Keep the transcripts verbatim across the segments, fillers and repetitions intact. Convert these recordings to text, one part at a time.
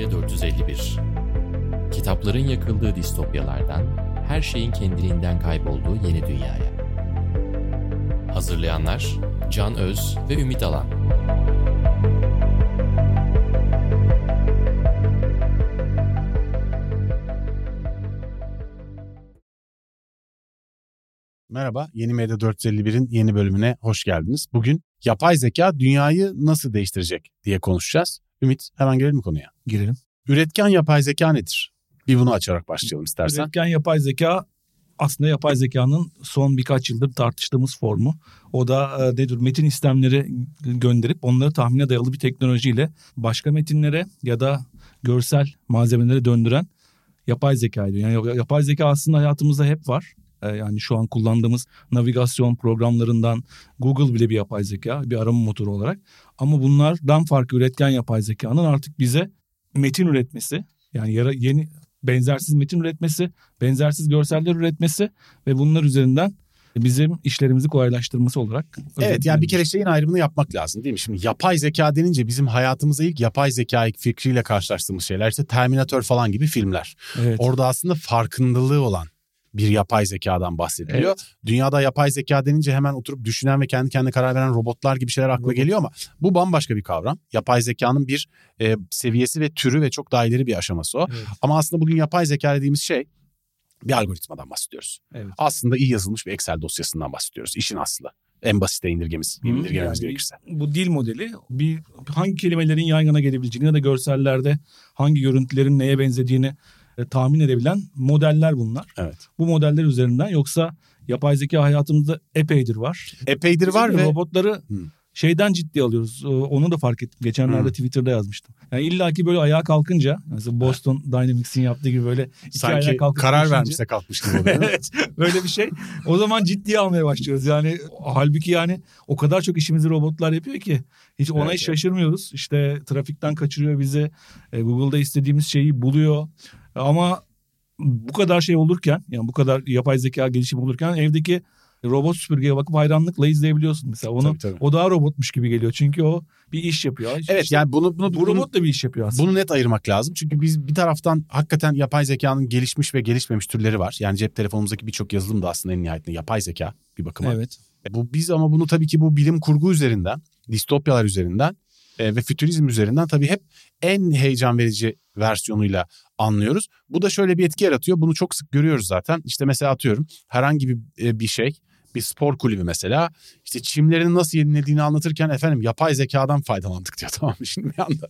Distopya dört yüz elli bir. Kitapların yakıldığı distopyalardan, her şeyin kendiliğinden kaybolduğu yeni dünyaya. Hazırlayanlar Can Öz ve Ümit Alan. Merhaba, Yeni Medya dört yüz elli bir'in yeni bölümüne hoş geldiniz. Bugün yapay zeka dünyayı nasıl değiştirecek diye konuşacağız. Ümit, hemen gelelim konuya. Girelim. Üretken yapay zeka nedir? Bir bunu açarak başlayalım istersen. Üretken yapay zeka aslında yapay zekanın son birkaç yıldır tartıştığımız formu. O da nedir? Metin istemleri gönderip onları tahmine dayalı bir teknolojiyle başka metinlere ya da görsel malzemelere döndüren yapay zekaydı. Yani yapay zeka aslında hayatımızda hep var. Yani şu an kullandığımız navigasyon programlarından Google bile bir yapay zeka, bir arama motoru olarak. Ama bunlardan farklı üretken yapay zekanın artık bize metin üretmesi, yani yeni benzersiz metin üretmesi, benzersiz görseller üretmesi ve bunlar üzerinden bizim işlerimizi kolaylaştırması olarak. Evet, yani bir kere şeyin ayrımını yapmak lazım değil mi? Şimdi yapay zeka denince bizim hayatımıza ilk yapay zeka fikriyle karşılaştığımız şeyler işte Terminator falan gibi filmler. Evet. Orada aslında farkındalığı olan bir yapay zekadan bahsediliyor. Evet. Dünyada yapay zeka denince hemen oturup düşünen ve kendi kendine karar veren robotlar gibi şeyler akla geliyor ama bu bambaşka bir kavram. Yapay zekanın bir e, seviyesi ve türü ve çok daha ileri bir aşaması o. Evet. Ama aslında bugün yapay zeka dediğimiz şey bir algoritmadan bahsediyoruz. Evet. Aslında iyi yazılmış bir Excel dosyasından bahsediyoruz. İşin aslı. En basite indirgemiz, indirgememiz yani gerekirse. Bu dil modeli bir hangi kelimelerin yan yana gelebileceğini ya da görsellerde hangi görüntülerin neye benzediğini tahmin edebilen modeller bunlar. Evet. Bu modeller üzerinden, yoksa yapay zeka hayatımızda epeydir var. Epeydir Biz var ve robotları hmm. şeyden ciddiye alıyoruz. Onu da fark ettim. Geçenlerde hmm. Twitter'da yazmıştım. Yani illaki böyle ayağa kalkınca, mesela Boston Dynamics'in yaptığı gibi böyle iki sanki ayağa kalkıp karar vermişse kalkmıştım o da. Evet. Böyle bir şey. O zaman ciddiye almaya başlıyoruz. Yani halbuki yani o kadar çok işimizi robotlar yapıyor ki hiç ona evet, hiç şaşırmıyoruz. İşte trafikten kaçırıyor bizi. Google'da istediğimiz şeyi buluyor. Ama bu kadar şey olurken, yani bu kadar yapay zeka gelişimi olurken evdeki robot süpürgeye bakıp hayranlıkla izleyebiliyorsun mesela. Onu tabii, tabii. O daha robotmuş gibi geliyor çünkü o bir iş yapıyor. Evet işte, yani bunu bunu bu robot da bir iş yapıyor aslında. Bunu net ayırmak lazım. Çünkü biz bir taraftan hakikaten yapay zekanın gelişmiş ve gelişmemiş türleri var. Yani cep telefonumuzdaki birçok yazılım da aslında en nihayetinde yapay zeka bir bakıma. Evet. Bu biz ama bunu tabii ki bu bilim kurgu üzerinden, distopyalar üzerinden ve fütürizm üzerinden tabii hep en heyecan verici versiyonuyla anlıyoruz. Bu da şöyle bir etki yaratıyor. Bunu çok sık görüyoruz zaten. İşte mesela atıyorum herhangi bir, bir şey, bir spor kulübü mesela işte çimlerini nasıl yenilediğini anlatırken efendim yapay zekadan faydalandık diyor, tamam mı şimdi bir anda.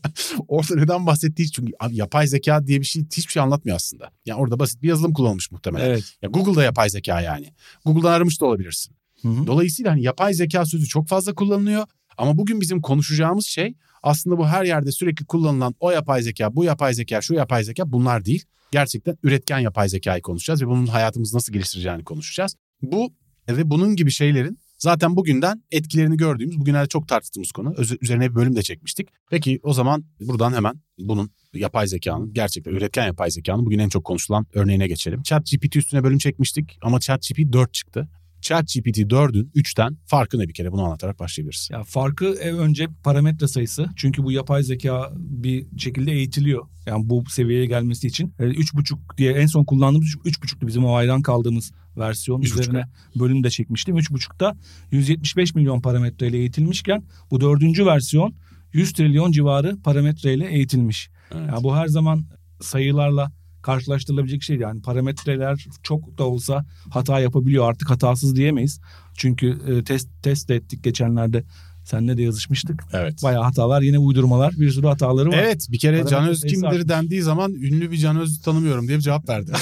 Orada neden bahsettiği, çünkü yapay zeka diye bir şey hiçbir şey anlatmıyor aslında. Yani orada basit bir yazılım kullanılmış muhtemelen. Evet. Ya Google'da yapay zeka yani. Google'dan aramış da olabilirsin. Hı hı. Dolayısıyla hani yapay zeka sözü çok fazla kullanılıyor. Ama bugün bizim konuşacağımız şey aslında bu her yerde sürekli kullanılan o yapay zeka, bu yapay zeka, şu yapay zeka bunlar değil. Gerçekten üretken yapay zekayı konuşacağız ve bunun hayatımızı nasıl geliştireceğini konuşacağız. Bu ve bunun gibi şeylerin zaten bugünden etkilerini gördüğümüz, bugünlerde çok tartıştığımız konu. Üzerine bir bölüm de çekmiştik. Peki o zaman buradan hemen bunun yapay zekanın, gerçekten üretken yapay zekanın bugün en çok konuşulan örneğine geçelim. ChatGPT üstüne bölüm çekmiştik ama ChatGPT dört çıktı. ChatGPT dördün üçten farkı ne bir kere? Bunu anlatarak başlayabiliriz. Ya farkı önce parametre sayısı. Çünkü bu yapay zeka bir şekilde eğitiliyor. Yani bu seviyeye gelmesi için. üç buçuk diye en son kullandığımız üç buçuktu bizim o hayran kaldığımız versiyon. Üzerine bölüm de çekmiştim. üç buçukta yüz yetmiş beş milyon parametreyle eğitilmişken bu dördüncü versiyon yüz trilyon civarı parametreyle eğitilmiş. Evet. Yani bu her zaman sayılarla karşılaştırılabilecek şey, yani parametreler çok da olsa hata yapabiliyor, artık hatasız diyemeyiz. Çünkü e, test test ettik geçenlerde, seninle de yazışmıştık. Evet. Bayağı hatalar, yine uydurmalar, bir sürü hataları var. Evet, bir kere Can Öz kimdir artmış dendiği zaman ünlü bir Can Öz tanımıyorum diye bir cevap verdi.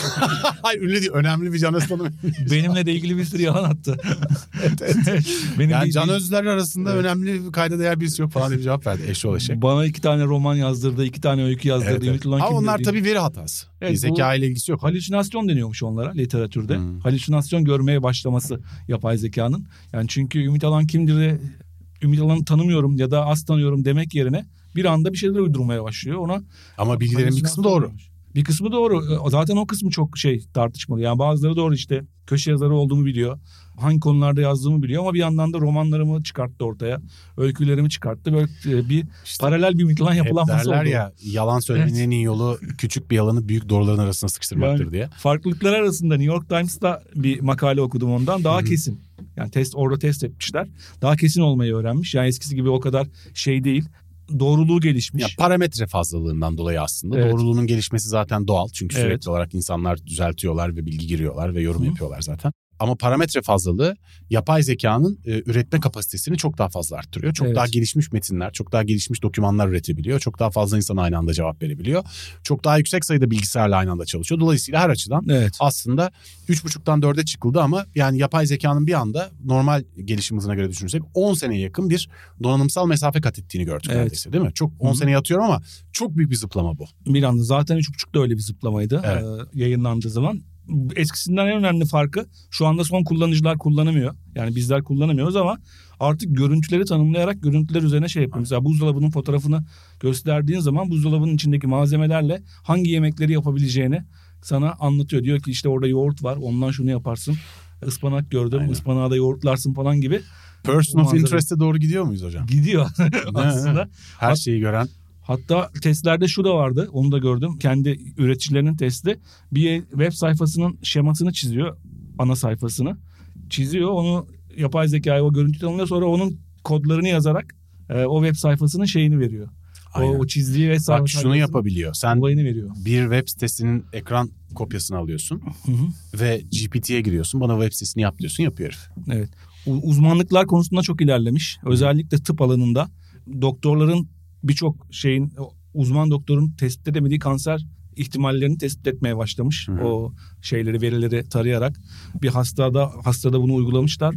Hayır, ünlü değil, önemli bir Can Öz tanımıyorum. Benimle de ilgili bir sürü yalan attı. Evet, evet. Benim yani Can Özler arasında evet, önemli, kayda değer birisi yok falan diye bir cevap verdi eşi olarak. Bana iki tane roman yazdırdı, iki tane öykü yazdırdı. Evet, evet. Ama onlar tabii veri hatası. Evet, zeka ile ilgisi yok. Halüsinasyon deniyormuş onlara literatürde. Hmm. Halüsinasyon görmeye başlaması yapay zekanın. Yani çünkü Ümit Alan kimdir, Ümit Alan'ı tanımıyorum ya da az tanıyorum demek yerine bir anda bir şeyler uydurmaya başlıyor ona. Ama bilgilerin bir kısmı doğru. Olmuş. Bir Bir kısmı doğru. Zaten o kısmı çok şey tartışmalı. Yani bazıları doğru işte. Köşe yazarı olduğumu biliyor. Hangi konularda yazdığımı biliyor ama bir yandan da romanlarımı çıkarttı ortaya. Öykülerimi çıkarttı. Böyle bir işte paralel bir miklan yapılanması oldu. Hep derler ya, yalan söylemenin en iyi yolu küçük bir yalanı büyük doğruların arasına sıkıştırmaktır yani, diye. Farklılıklar arasında New York Times'ta bir makale okudum ondan. Daha Hı-hı. kesin. Yani test orada test etmişler. Daha kesin olmayı öğrenmiş. Yani eskisi gibi o kadar şey değil. Doğruluğu gelişmiş. Ya parametre fazlalığından dolayı aslında. Evet. Doğruluğunun gelişmesi zaten doğal. Çünkü sürekli evet. olarak insanlar düzeltiyorlar ve bilgi giriyorlar ve yorum Hı. yapıyorlar zaten. Ama parametre fazlalığı yapay zekanın e, üretme kapasitesini çok daha fazla arttırıyor. Çok evet. daha gelişmiş metinler, çok daha gelişmiş dokümanlar üretebiliyor. Çok daha fazla insan aynı anda cevap verebiliyor. Çok daha yüksek sayıda bilgisayarla aynı anda çalışıyor. Dolayısıyla her açıdan evet. aslında üç buçuktan dörde çıkıldı ama yani yapay zekanın bir anda normal gelişim hızına göre düşünürsek on seneye yakın bir donanımsal mesafe kat ettiğini gördük evet. neredeyse, değil mi? Çok on Hı-hı. seneye atıyorum ama çok büyük bir zıplama bu. Milan'da zaten üç buçukta öyle bir zıplamaydı evet. ee, yayınlandığı zaman. Eskisinden en önemli farkı şu anda son kullanıcılar kullanamıyor. Yani bizler kullanamıyoruz ama artık görüntüleri tanımlayarak görüntüler üzerine şey yapıyoruz. Mesela buzdolabının fotoğrafını gösterdiğin zaman buzdolabının içindeki malzemelerle hangi yemekleri yapabileceğini sana anlatıyor. Diyor ki işte orada yoğurt var, ondan şunu yaparsın. Ispanak gördüm, Aynen. ıspanağı da yoğurtlarsın falan gibi. Person of interest'e doğru gidiyor muyuz hocam? Gidiyor aslında. Her şeyi gören. Hatta testlerde şu da vardı, onu da gördüm. Kendi üreticilerinin testi bir web sayfasının şemasını çiziyor, ana sayfasını çiziyor. Onu yapay zekaya o görüntü tanımlıyor, sonra onun kodlarını yazarak e, o web sayfasının şeyini veriyor. O, o çizdiği web sayfasını. Bak şunu yapabiliyor, sen bir web sitesinin ekran kopyasını alıyorsun hı hı. ve G P T'ye giriyorsun, bana web sitesini yap diyorsun, yapıyor herif. Evet, uzmanlıklar konusunda çok ilerlemiş, özellikle tıp alanında doktorların birçok şeyin, uzman doktorun tespit edemediği kanser ihtimallerini tespit etmeye başlamış. Hı-hı. O şeyleri, verileri tarayarak bir hastada hastada bunu uygulamışlar.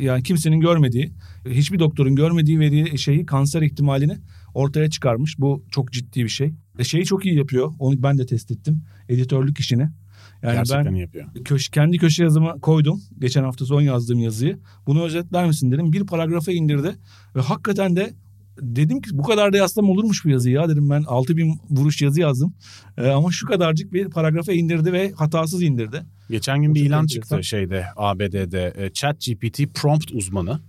Yani kimsenin görmediği, hiçbir doktorun görmediği veri şeyi, kanser ihtimalini ortaya çıkarmış. Bu çok ciddi bir şey. E şeyi çok iyi yapıyor. Onu ben de test ettim. Editörlük işini. Yani gerçekten ben yapıyor. Köş, kendi köşe yazıma koydum. Geçen hafta son yazdığım yazıyı. Bunu özetler misin dedim. Bir paragrafa indirdi ve hakikaten de dedim ki bu kadar da yazsam olurmuş bu yazı ya dedim, ben altı bin vuruş yazı yazdım ee, ama şu kadarcık bir paragrafa indirdi ve hatasız indirdi. Geçen gün o bir ilan çıktı da. Şeyde A B D'de ChatGPT prompt uzmanı.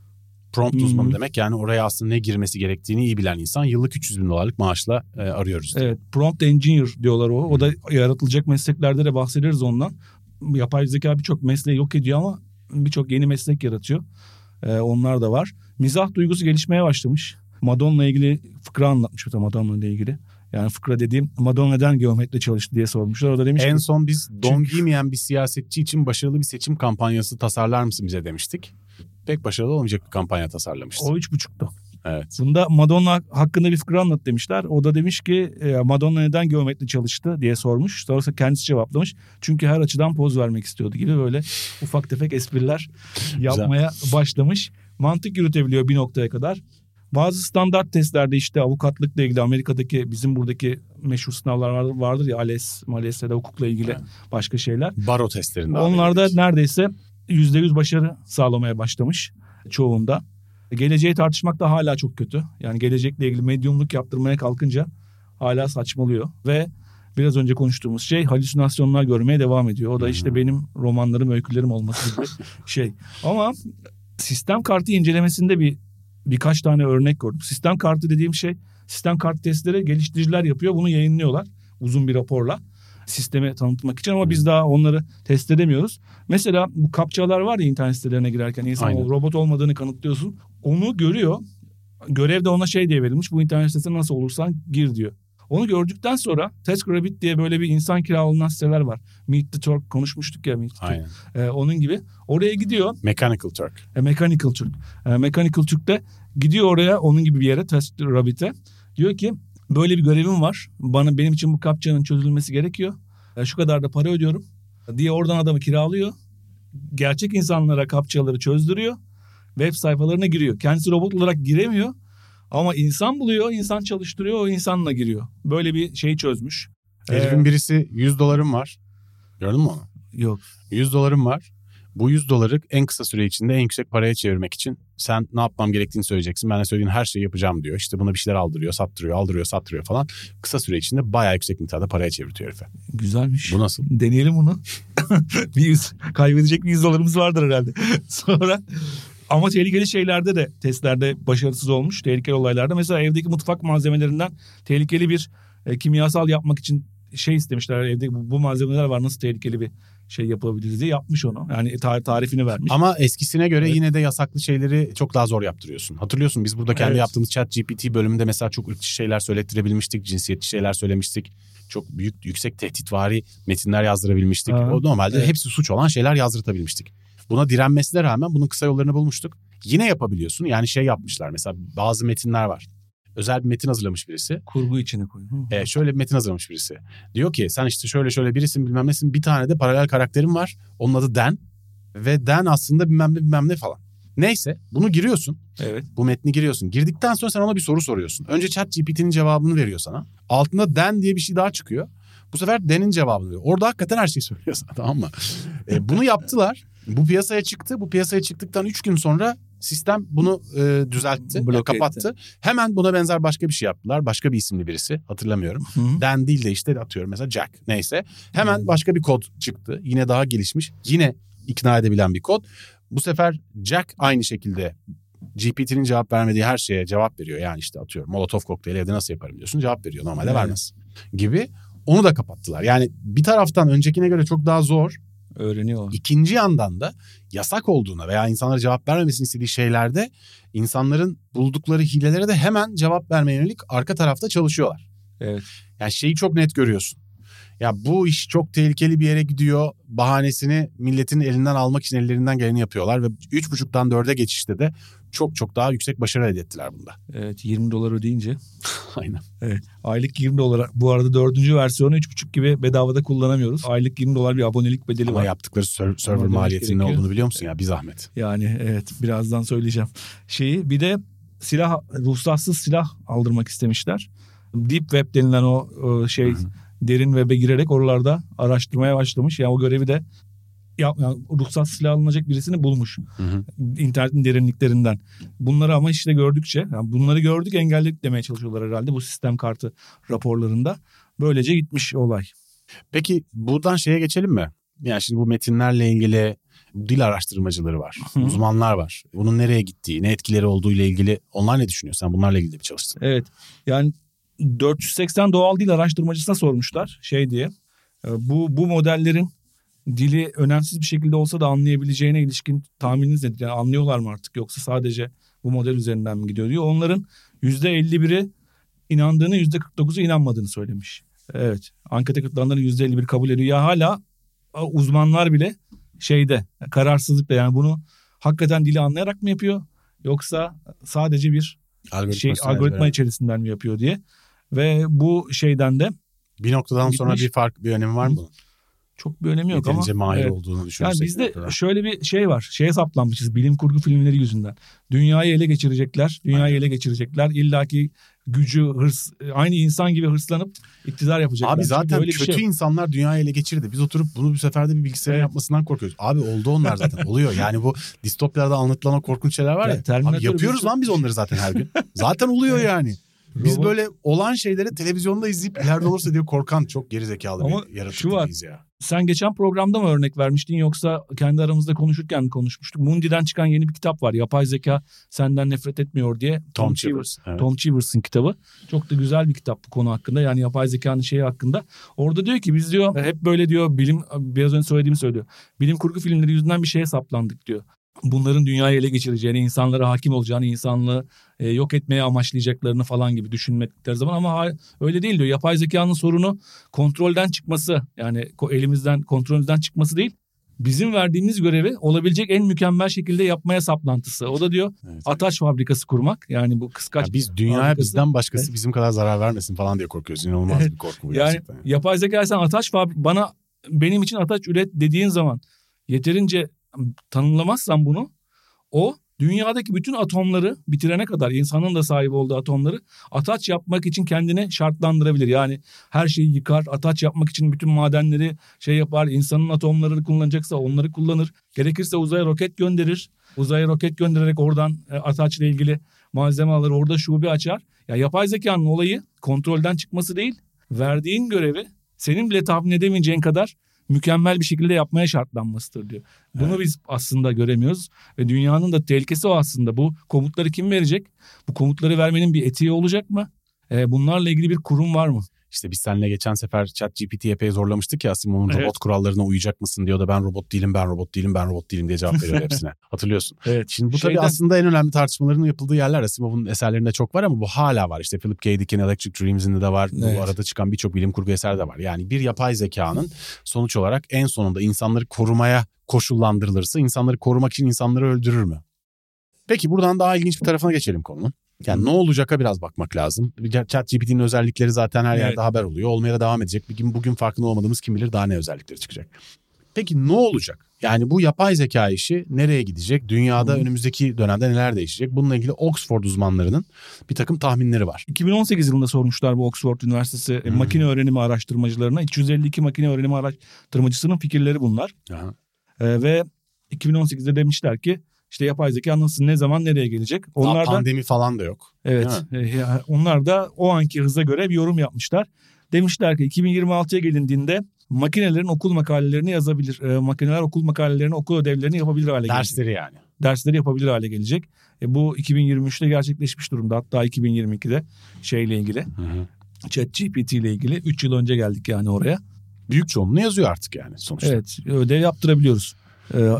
Prompt hmm. uzmanı demek yani oraya aslında ne girmesi gerektiğini iyi bilen insan, yıllık üç yüz bin dolarlık maaşla e, arıyoruz. Evet, prompt engineer diyorlar o. O da yaratılacak mesleklerde de bahsederiz ondan. Yapay zeka birçok mesleği yok ediyor ama birçok yeni meslek yaratıyor. E, onlar da var. Mizah duygusu gelişmeye başlamış. Madonna'la ilgili fıkra anlatmış o da Madonna'la ilgili. Yani fıkra dediğim Madonna neden geometriyle çalıştı diye sormuşlar. O da demiş en ki, son biz don giymeyen bir siyasetçi için başarılı bir seçim kampanyası tasarlar mısın bize demiştik. Pek başarılı olmayacak bir kampanya tasarlamıştı. O üç buçuktu. Evet. Bunda Madonna hakkında bir fıkra anlat demişler. O da demiş ki Madonna neden geometri çalıştı diye sormuş. Sonrasında kendisi cevaplamış. Çünkü her açıdan poz vermek istiyordu gibi böyle ufak tefek espriler yapmaya başlamış. Mantık yürütebiliyor bir noktaya kadar. Bazı standart testlerde işte avukatlıkla ilgili Amerika'daki bizim buradaki meşhur sınavlar vardır, vardır ya ALES, MALES ya da hukukla ilgili yani başka şeyler. Baro testlerinde. Onlarda neredeyse yüzde yüz başarı sağlamaya başlamış çoğunda. Geleceği tartışmak da hala çok kötü. Yani gelecekle ilgili medyumluk yaptırmaya kalkınca hala saçmalıyor. Ve biraz önce konuştuğumuz şey halüsinasyonlar görmeye devam ediyor. O da işte benim romanlarım, öykülerim olması gibi şey. Ama sistem kartı incelemesinde bir Birkaç tane örnek gördüm. Sistem kartı dediğim şey, sistem kartı testleri geliştiriciler yapıyor. Bunu yayınlıyorlar uzun bir raporla sisteme tanıtmak için ama biz daha onları test edemiyoruz. Mesela bu kapçalar var ya internet sitelerine girerken insan o, robot olmadığını kanıtlıyorsun. Onu görüyor. Görevde ona şey diye verilmiş. Bu internet sitesine nasıl olursan gir diyor. Onu gördükten sonra TaskRabbit diye böyle bir insan kiralanan siteler var. Meet the Turk konuşmuştuk ya. Meet the Turk. Ee, onun gibi. Oraya gidiyor. Mechanical Turk. E, Mechanical Turk. E, Mechanical Turk'te gidiyor oraya, onun gibi bir yere, TaskRabbit'e. Diyor ki böyle bir görevim var. Bana Benim için bu kapçanın çözülmesi gerekiyor. E, şu kadar da para ödüyorum diye oradan adamı kiralıyor. Gerçek insanlara kapçaları çözdürüyor. Web sayfalarına giriyor. Kendisi robot olarak giremiyor. Ama insan buluyor, insan çalıştırıyor, o insanla giriyor. Böyle bir şey çözmüş. Herifin ee, birisi yüz dolarım var. Gördün mü onu? Yok. yüz dolarım var. Bu yüz doları en kısa süre içinde en yüksek paraya çevirmek için sen ne yapmam gerektiğini söyleyeceksin. Ben de söylediğin her şeyi yapacağım diyor. İşte buna bir şeyler aldırıyor, sattırıyor, aldırıyor, sattırıyor falan. Kısa süre içinde bayağı yüksek miktarda paraya çevirtiyor herife. Güzelmiş. Bu nasıl? Deneyelim bunu. bir yüz, kaybedecek bir yüz dolarımız vardır herhalde. Sonra... Ama tehlikeli şeylerde de, testlerde başarısız olmuş, tehlikeli olaylarda. Mesela evdeki mutfak malzemelerinden tehlikeli bir e, kimyasal yapmak için şey istemişler. Evdeki bu, bu malzemeler var, nasıl tehlikeli bir şey yapabiliriz diye yapmış onu. Yani tar- tarifini vermiş. Ama eskisine göre evet. Yine de yasaklı şeyleri çok daha zor yaptırıyorsun. Hatırlıyorsun biz burada kendi evet. yaptığımız ChatGPT bölümünde mesela çok ırkçı şeyler söylettirebilmiştik, cinsiyetçi şeyler söylemiştik. Çok büyük, yüksek tehditvari metinler yazdırabilmiştik. Ha. O normalde evet. hepsi suç olan şeyler yazdırtabilmiştik. Buna direnmesine rağmen bunun kısa yollarını bulmuştuk. Yine yapabiliyorsun. Yani şey yapmışlar mesela bazı metinler var. Özel bir metin hazırlamış birisi. Kurgu içine koyuyor. E, şöyle bir metin hazırlamış birisi. Diyor ki sen işte şöyle şöyle birisin bilmem nesin. Bir tane de paralel karakterin var. Onun adı Dan. Ve Dan aslında bilmem ne bilmem ne falan. Neyse bunu giriyorsun. Evet. Bu metni giriyorsun. Girdikten sonra sen ona bir soru soruyorsun. Önce ChatGPT'nin cevabını veriyor sana. Altında Dan diye bir şey daha çıkıyor. Bu sefer Dan'in cevabını veriyor. Orada hakikaten her şeyi söylüyorsun, tamam mı? E, bunu yaptılar. Bu piyasaya çıktı. Bu piyasaya çıktıktan üç gün sonra sistem bunu e, düzeltti, blok kapattı. Etti. Hemen buna benzer başka bir şey yaptılar. Başka bir isimli birisi, hatırlamıyorum. Hı-hı. Dan değil de işte atıyorum mesela Jack, neyse. Hemen Hı-hı. başka bir kod çıktı. Yine daha gelişmiş, yine ikna edebilen bir kod. Bu sefer Jack aynı şekilde G P T'nin cevap vermediği her şeye cevap veriyor. Yani işte atıyorum Molotov kokteyli evde nasıl yaparım diyorsun, cevap veriyor. Normalde Hı-hı. vermez gibi. Onu da kapattılar. Yani bir taraftan öncekine göre çok daha zor. Öğreniyorlar. İkinci yandan da yasak olduğuna veya insanlara cevap vermemesini istediği şeylerde insanların buldukları hilelere de hemen cevap vermeye yönelik arka tarafta çalışıyorlar. Evet. Yani şeyi çok net görüyorsun. Ya bu iş çok tehlikeli bir yere gidiyor. Bahanesini milletin elinden almak için ellerinden geleni yapıyorlar ve üç buçuktan dörde geçişte de çok çok daha yüksek başarı elde ettiler bunda. Evet, yirmi dolar ödeyince. Aynen. Evet. Aylık yirmi dolar. Bu arada dördüncü versiyonu üç buçuk gibi bedavada kullanamıyoruz. Aylık yirmi dolar bir abonelik bedeli ama var. Ama yaptıkları server, server maliyetinin gerekiyor. Ne olduğunu biliyor musun ya? Bir zahmet. Yani evet, birazdan söyleyeceğim. Şeyi bir de silah, ruhsatsız silah aldırmak istemişler. Deep Web denilen o şey... Hı-hı. Derin web'e girerek oralarda araştırmaya başlamış. Yani o görevi de ya, yani ruhsat silah alınacak birisini bulmuş. Hı hı. İnternetin derinliklerinden. Bunları ama işte gördükçe, yani bunları gördük engelledik demeye çalışıyorlar herhalde bu sistem kartı raporlarında. Böylece gitmiş olay. Peki buradan şeye geçelim mi? Yani şimdi bu metinlerle ilgili dil araştırmacıları var, hı. uzmanlar var. Bunun nereye gittiği, ne etkileri olduğu ile ilgili onlar ne düşünüyor? Sen bunlarla ilgili de bir çalıştın. Evet, yani... dört yüz seksen doğal dil araştırmacısına sormuşlar şey diye. Bu bu modellerin dili önemsiz bir şekilde olsa da anlayabileceğine ilişkin tahmininiz nedir? Yani anlıyorlar mı artık yoksa sadece bu model üzerinden mi gidiyor diyor. Onların yüzde elli biri inandığını, yüzde kırk dokuzu inanmadığını söylemiş. Evet. Ankete katılanların yüzde elli bir kabul ediyor. Ya hala uzmanlar bile şeyde kararsızlıkla, yani bunu hakikaten dili anlayarak mı yapıyor yoksa sadece bir algoritma, şey, algoritma içerisinden mi yapıyor diye. Ve bu şeyden de bir noktadan gitmiş. Sonra bir fark, bir önemi var mı? Çok bir önemi yok ama. Yeterince mahir evet. olduğunu düşünürsek. Yani bizde şöyle bir şey var. Şeye saplanmışız bilim kurgu filmleri yüzünden. Dünyayı ele geçirecekler. Dünyayı Aynen. ele geçirecekler. İllaki gücü, hırs, aynı insan gibi hırslanıp iktidar yapacaklar. Abi zaten böyle kötü şey insanlar dünyayı ele geçirdi. Biz oturup bunu bir seferde bir bilgisayara evet. yapmasından korkuyoruz. Abi oldu onlar zaten. Oluyor. Yani bu distopyalarda anlatılan o korkunç şeyler var ya. ya. Abi yapıyoruz lan biz onları zaten her gün. Zaten oluyor evet. yani. Biz Robot. böyle olan şeyleri televizyonda izleyip ileride olursa diye korkan çok gerizekalı ama bir yaratıcıyız ya. Sen geçen programda mı örnek vermiştin yoksa kendi aramızda konuşurken mi konuşmuştuk? Mundi'den çıkan yeni bir kitap var. Yapay Zeka Senden Nefret Etmiyor diye. Tom, Tom Chevers. Evet. Tom Chevers'ın kitabı. Çok da güzel bir kitap bu konu hakkında. Yani yapay zekanın şeyi hakkında. Orada diyor ki biz diyor hep böyle diyor bilim, biraz önce söylediğimi söylüyor. Bilim kurgu filmleri yüzünden bir şeye saplandık diyor. Bunların dünyayı ele geçireceğini, insanlara hakim olacağını, insanlığı e, yok etmeye amaçlayacaklarını falan gibi düşünmedikleri zaman ama ha, öyle değil diyor. Yapay zekanın sorunu kontrolden çıkması, yani elimizden, kontrolümüzden çıkması değil. Bizim verdiğimiz görevi olabilecek en mükemmel şekilde yapmaya saplantısı. O da diyor evet, ataç fabrikası kurmak. Yani bu kıskaç. Ya biz dünyaya fabrikası, bizden başkası evet. bizim kadar zarar vermesin falan diye korkuyoruz. İnanılmaz evet. bir korku bu yani, gerçekten. Yani yapay zekayı sen ataç fabrikası, bana benim için ataç üret dediğin zaman yeterince tanımlamazsan bunu, o dünyadaki bütün atomları bitirene kadar, insanın da sahip olduğu atomları ataç yapmak için kendini şartlandırabilir. Yani her şeyi yıkar, ataç yapmak için bütün madenleri şey yapar, insanın atomları kullanacaksa onları kullanır. Gerekirse uzaya roket gönderir. Uzaya roket göndererek oradan ataçla ilgili malzeme alır, orada şube açar. Ya yapay zekanın olayı kontrolden çıkması değil, verdiğin görevi senin bile tahmin edemeyeceğin kadar mükemmel bir şekilde yapmaya şartlanmasıdır diyor. Bunu evet. Biz aslında göremiyoruz. Ve dünyanın da tehlikesi o aslında. Bu komutları kim verecek? Bu komutları vermenin bir etiği olacak mı? E, bunlarla ilgili bir kurum var mı? İşte biz seninle geçen sefer ChatGPT'yi epey zorlamıştık ya. Simon'un evet. robot kurallarına uyacak mısın diyor da ben robot değilim, ben robot değilim, ben robot değilim diye cevap veriyor hepsine. Hatırlıyorsun. Evet. Şimdi bu tabii Şeyden... aslında en önemli tartışmaların yapıldığı yerler. Asimov'un eserlerinde çok var ama bu hala var. İşte Philip K. Dick'in Electric Dreams'inde de var. Evet. Bu arada çıkan birçok bilim kurgu eseri de var. Yani bir yapay zekanın sonuç olarak en sonunda insanları korumaya koşullandırılırsa insanları korumak için insanları öldürür mü? Peki buradan daha ilginç bir tarafına geçelim konunun. Yani ne olacak'a biraz bakmak lazım. ChatGPT'nin özellikleri zaten her yerde evet. haber oluyor. Olmaya da devam edecek. Bugün, bugün farkında olmadığımız kim bilir daha ne özellikleri çıkacak. Peki ne olacak? Yani bu yapay zeka işi nereye gidecek? Dünyada hmm. önümüzdeki dönemde neler değişecek? Bununla ilgili Oxford uzmanlarının bir takım tahminleri var. iki bin on sekiz yılında sormuşlar bu Oxford Üniversitesi hmm. makine öğrenimi araştırmacılarına. üç yüz elli iki makine öğrenimi araştırmacısının fikirleri bunlar. Ee, ve iki bin on sekizde demişler ki İşte yapay zeka nasıl, ne zaman, nereye gelecek? Onlar da pandemi falan da yok. Evet. E, onlar da o anki hıza göre bir yorum yapmışlar. Demişler ki iki bin yirmi altıya gelindiğinde makinelerin okul makalelerini yazabilir. E, makineler okul makalelerini, okul ödevlerini yapabilir hale gelecek. Dersleri yani. Dersleri yapabilir hale gelecek. E, bu iki bin yirmi üçte gerçekleşmiş durumda. Hatta iki bin yirmi ikide şeyle ilgili. ChatGPT ile ilgili üç yıl önce geldik yani oraya. Büyük çoğunluğu yazıyor artık yani sonuçta. Evet. Ödev yaptırabiliyoruz.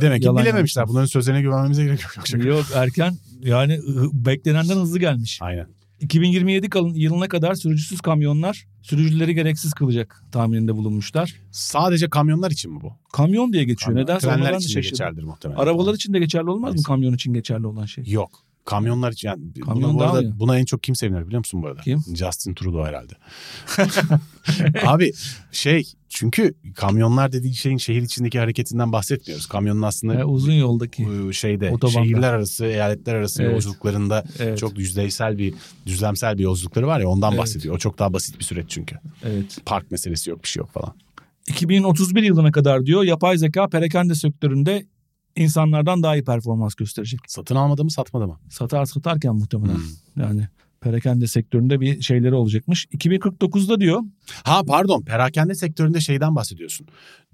Demek ki bilememişler. Yani. Bunların sözlerine güvenmemize gerek yok. Yok erken yani beklenenden hızlı gelmiş. Aynen. iki bin yirmi yedi yılına kadar sürücüsüz kamyonlar sürücüleri gereksiz kılacak tahmininde bulunmuşlar. Sadece kamyonlar için mi bu? Kamyon diye geçiyor. Kamyon. Neden? Trenler için de geçerlidir muhtemelen. Arabalar için de geçerli olmaz mı kamyon için geçerli olan şey? Yok. Kamyonlar için. Yani kamyon buna, arada, buna en çok kim sevinir biliyor musun bu arada? Kim? Justin Trudeau herhalde. Abi şey çünkü kamyonlar dediği şeyin şehir içindeki hareketinden bahsetmiyoruz. Kamyonun aslında yani uzun yoldaki şeyde otobanda. Şehirler arası, eyaletler arası evet. yolculuklarında evet. çok yüzeysel bir düzlemsel bir yolculukları var ya ondan evet. bahsediyor. O çok daha basit bir süreç çünkü. Evet. Park meselesi yok, bir şey yok falan. iki bin otuz bir yılına kadar diyor yapay zeka perakende sektöründe İnsanlardan daha iyi performans gösterecek. Satın almadı mı, satmadı mı? Satar satarken muhtemelen. Hmm. Yani perakende sektöründe bir şeyleri olacakmış. iki bin kırk dokuzda diyor. Ha pardon, perakende sektöründe şeyden bahsediyorsun.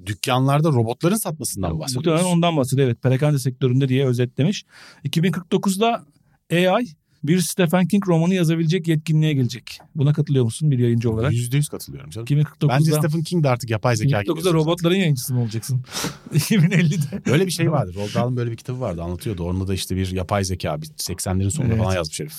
Dükkanlarda robotların satmasından mı bahsediyorsun? Muhtemelen ondan bahsediyor. Evet, perakende sektöründe diye özetlemiş. iki bin kırk dokuzda A I bir Stephen King romanı yazabilecek yetkinliğe gelecek. Buna katılıyor musun bir yayıncı olarak? yüzde yüz katılıyorum canım. iki bin kırk dokuzda, bence Stephen King de artık yapay zeka gibi. iki bin kırk dokuzda robotların zaten. Yayıncısı mı olacaksın? iki bin ellide. Böyle bir şey vardı. Roald Dahl'ın böyle bir kitabı vardı, anlatıyordu. Onda da işte bir yapay zeka seksenlerin sonunda evet. falan yazmış herif.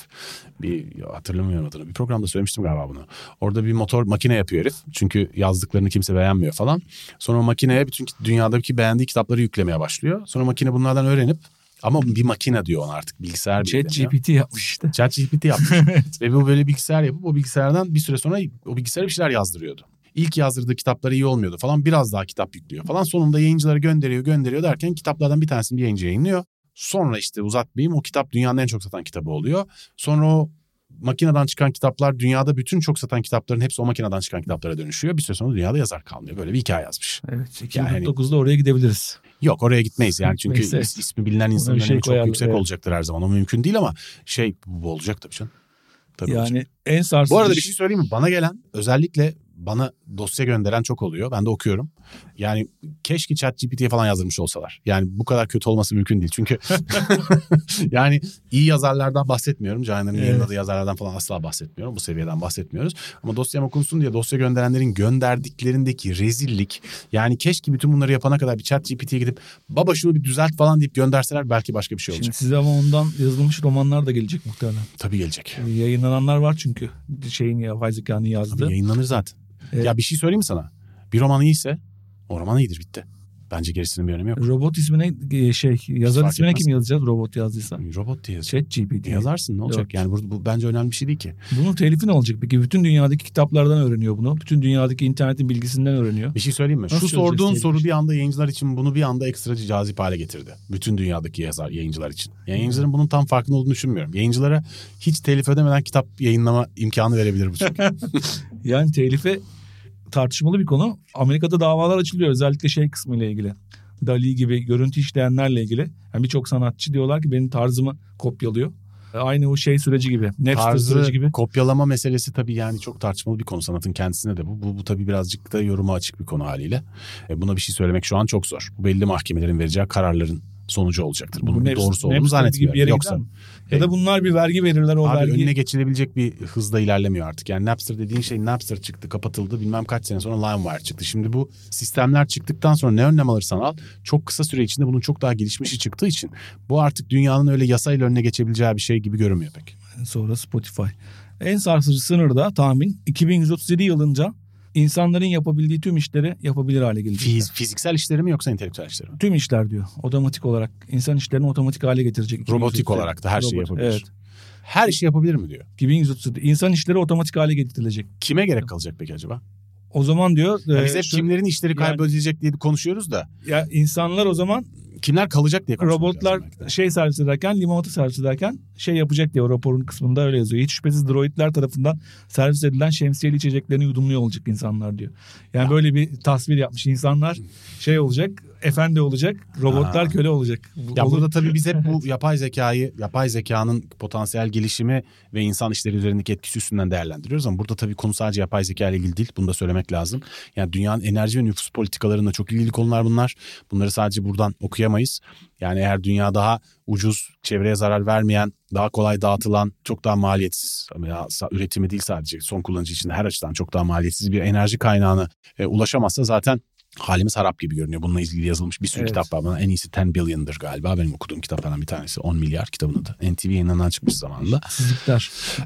Bir hatırlamıyorum adını. Bir programda söylemiştim galiba bunu. Orada bir motor makine yapıyor herif. Çünkü yazdıklarını kimse beğenmiyor falan. Sonra makineye bütün dünyadaki beğendiği kitapları yüklemeye başlıyor. Sonra makine bunlardan öğrenip ama bir makine diyor ona artık, bilgisayar bir ChatGPT yapmış işte. ChatGPT yapmış. evet. Ve bu böyle bilgisayar yapıp o bilgisayardan bir süre sonra o bilgisayara bir şeyler yazdırıyordu. İlk yazdırdığı kitapları iyi olmuyordu falan, biraz daha kitap yüklüyor falan. Sonunda yayıncılara gönderiyor gönderiyor derken kitaplardan bir tanesini bir yayıncı yayınlıyor. Sonra işte uzatmayayım, o kitap dünyanın en çok satan kitabı oluyor. Sonra o makineden çıkan kitaplar dünyada bütün çok satan kitapların hepsi o makineden çıkan kitaplara dönüşüyor. Bir süre sonra dünyada yazar kalmıyor. Böyle bir hikaye yazmış. Evet, iki bin dokuzda yani, oraya gidebiliriz. Yok, oraya gitmeyiz yani çünkü neyse. ismi bilinen insanların şey çok koyarlı, yüksek evet. olacaktır her zaman. O mümkün değil ama şey bu olacak tabii canım. Tabii yani olacak. En sarsıcı. Bu arada bir şey söyleyeyim mi? Bana gelen, özellikle bana dosya gönderen çok oluyor. Ben de okuyorum. Yani keşke ChatGPT'ye falan yazdırmış olsalar. Yani bu kadar kötü olması mümkün değil. Çünkü yani iyi yazarlardan bahsetmiyorum. Cahinlerin evet. yayınladığı yazarlardan falan asla bahsetmiyorum. Bu seviyeden bahsetmiyoruz. Ama dosyam okunsun diye dosya gönderenlerin gönderdiklerindeki rezillik. Yani keşke bütün bunları yapana kadar bir ChatGPT'ye gidip baba şunu bir düzelt falan deyip gönderseler belki başka bir şey olacak. Şimdi size ama ondan yazılmış romanlar da gelecek muhtemelen. Tabii gelecek. Yayınlananlar var çünkü. Şeyin ya, yapay zekanın yazdığı. Tabii yayınlanır zaten. Evet. Ya bir şey söyleyeyim mi sana? Bir roman iyiyse o roman iyidir, bitti. Bence gerisinin bir önemi yok. Robot ismine şey yazar Fark ismine etmez. Kim yazacağız robot yazdıysa? Robot diye yazarsın. ChatGPT yazarsın ne olacak? Evet. Yani bu, bu bence önemli bir şey değil ki. Bunun telifi ne olacak peki? Bütün dünyadaki kitaplardan öğreniyor bunu. Bütün dünyadaki internetin bilgisinden öğreniyor. Bir şey söyleyeyim mi? Nasıl Şu sorduğun soru bir anda yayıncılar için bunu bir anda ekstra cazip hale getirdi. Bütün dünyadaki yazar yayıncılar için. Yani yayıncıların bunun tam farkında olduğunu düşünmüyorum. Yayıncılara hiç telif ödemeden kitap yayınlama imkanı verebilir bu çünkü. Yani telife tartışmalı bir konu. Amerika'da davalar açılıyor özellikle şey kısmı ile ilgili. DALL-E gibi görüntü işleyenlerle ilgili. Yani birçok sanatçı diyorlar ki benim tarzımı kopyalıyor. Aynı o şey süreci gibi. Napster süreci gibi. Kopyalama meselesi tabii yani çok tartışmalı bir konu sanatın kendisine de bu. Bu, bu tabii birazcık da yoruma açık bir konu haliyle. E buna bir şey söylemek şu an çok zor. Bu belli mahkemelerin vereceği kararların sonucu olacaktır. Bunun bu doğrusu olduğunu zannetmiyorum. Yoksa ya da bunlar bir vergi verirler o abi vergi. Abi önüne geçilebilecek bir hızla ilerlemiyor artık. Yani Napster dediğin şey Napster çıktı, kapatıldı. Bilmem kaç sene sonra LimeWire çıktı. Şimdi bu sistemler çıktıktan sonra ne önlem alırsan al çok kısa süre içinde bunun çok daha gelişmişi çıktığı için bu artık dünyanın öyle yasayla önüne geçebileceği bir şey gibi görünmüyor pek. Sonra Spotify. En sarsıcı sınırda tahmin iki bin yüz otuz yedi yılınca İnsanların yapabildiği tüm işleri yapabilir hale gelecekler. Fiz, fiziksel işleri mi yoksa entelektüel işleri mi? Tüm işler diyor. Otomatik olarak insan işlerini otomatik hale getirecek. Robotik olarak da her Robot, şeyi yapabilir. Evet. Her şeyi yapabilir mi diyor? iki bin yüz otuz İnsan işleri otomatik hale getirilecek. Kime gerek kalacak peki acaba? O zaman diyor. Ya biz hep şu, kimlerin işleri kaybedilecek yani, diye konuşuyoruz da. Ya insanlar o zaman. Kimler kalacak diye konuşuyoruz. Robotlar şey servis ederken, limonata servis ederken şey yapacak diye o raporun kısmında öyle yazıyor. Hiç şüphesiz droidler tarafından servis edilen şemsiyeli içeceklerini yudumluyor olacak insanlar diyor. Yani ya. Böyle bir tasvir yapmış insanlar şey olacak, efendi olacak, robotlar ha. köle olacak. Ya Olur. Burada tabii biz hep bu yapay zekayı, yapay zekanın potansiyel gelişimi ve insan işleri üzerindeki etkisi üstünden değerlendiriyoruz. Ama burada tabii konu sadece yapay zeka ile ilgili değil. Bunu da söylemek lazım. Yani dünyanın enerji ve nüfus politikalarında çok ilgili konular bunlar. Bunları sadece buradan okuyamayız. Yani eğer dünya daha ucuz, çevreye zarar vermeyen, daha kolay dağıtılan, çok daha maliyetsiz, üretimi değil sadece son kullanıcı için her açıdan çok daha maliyetsiz bir enerji kaynağına e, ulaşamazsa zaten halimiz harap gibi görünüyor. Bununla ilgili yazılmış bir sürü evet. kitap var. Bana en iyisi ten billion'dır galiba. Benim okuduğum kitaplardan bir tanesi. on milyar kitabının adı. N T V yayınlarından çıkmış zamanında.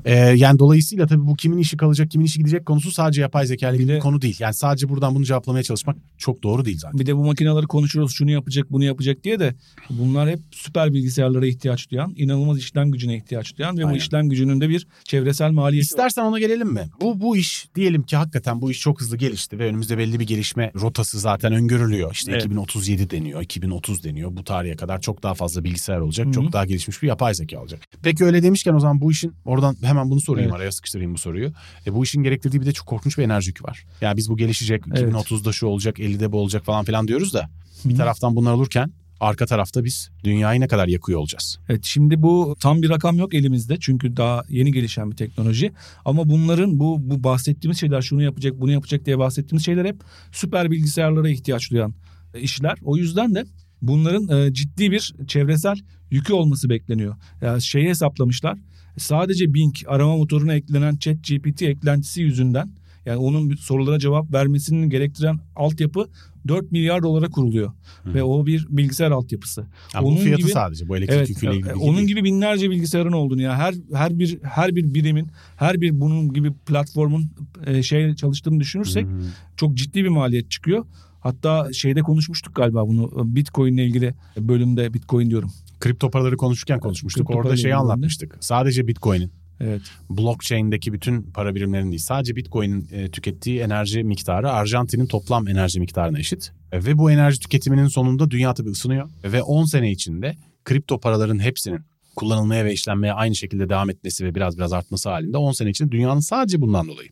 ee, yani dolayısıyla tabii bu kimin işi kalacak, kimin işi gidecek konusu sadece yapay zekalı bir konu değil. Yani sadece buradan bunu cevaplamaya çalışmak çok doğru değil zaten. Bir de bu makineleri konuşuyoruz. Şunu yapacak, bunu yapacak diye de bunlar hep süper bilgisayarlara ihtiyaç duyan, inanılmaz işlem gücüne ihtiyaç duyan ve Aynen. bu işlem gücünün de bir çevresel maliyeti. İstersen ona gelelim mi? Bu, bu iş diyelim ki hakikaten bu iş çok hızlı gelişti ve önümüzde belli bir gelişme rotası zaten öngörülüyor. İşte evet. iki bin otuz yedi deniyor, iki bin otuz deniyor. Bu tarihe kadar çok daha fazla bilgisayar olacak. Hı-hı. Çok daha gelişmiş bir yapay zeka olacak. Peki öyle demişken o zaman bu işin oradan hemen bunu sorayım evet. araya sıkıştırayım bu soruyu. E, bu işin gerektirdiği bir de çok korkunç bir enerji yükü var. Yani biz bu gelişecek evet. iki bin otuzda şu olacak, ellide bu olacak falan filan diyoruz da Hı-hı. bir taraftan bunlar olurken arka tarafta biz dünyayı ne kadar yakıyor olacağız? Evet, şimdi bu tam bir rakam yok elimizde çünkü daha yeni gelişen bir teknoloji. Ama bunların bu bu bahsettiğimiz şeyler şunu yapacak, bunu yapacak diye bahsettiğimiz şeyler hep süper bilgisayarlara ihtiyaç duyan işler. O yüzden de bunların ciddi bir çevresel yükü olması bekleniyor. Yani şeyi hesaplamışlar. Sadece Bing arama motoruna eklenen ChatGPT eklentisi yüzünden yani onun sorulara cevap vermesini gerektiren altyapı dört milyar dolara kuruluyor. Hı. Ve o bir bilgisayar altyapısı. Yani onun bu fiyatı gibi, sadece bu elektrik evet, yüküyle ilgili. Onun gibi, gibi binlerce bilgisayarın olduğunu ya her her bir her bir birimin, her bir bunun gibi platformun e, şey çalıştığını düşünürsek Hı. çok ciddi bir maliyet çıkıyor. Hatta şeyde konuşmuştuk galiba bunu Bitcoin'le ilgili bölümde Bitcoin diyorum. Kripto paraları konuşurken konuşmuştuk. Kripto Orada şeyi anlatmıştık. Sadece Bitcoin'in Evet. blockchain'deki bütün para birimlerinin değil sadece Bitcoin'in e, tükettiği enerji miktarı Arjantin'in toplam enerji miktarına eşit. E, ve bu enerji tüketiminin sonunda dünya tabii ısınıyor. E, ve on sene içinde kripto paraların hepsinin kullanılmaya ve işlenmeye aynı şekilde devam etmesi ve biraz biraz artması halinde on sene içinde dünyanın sadece bundan dolayı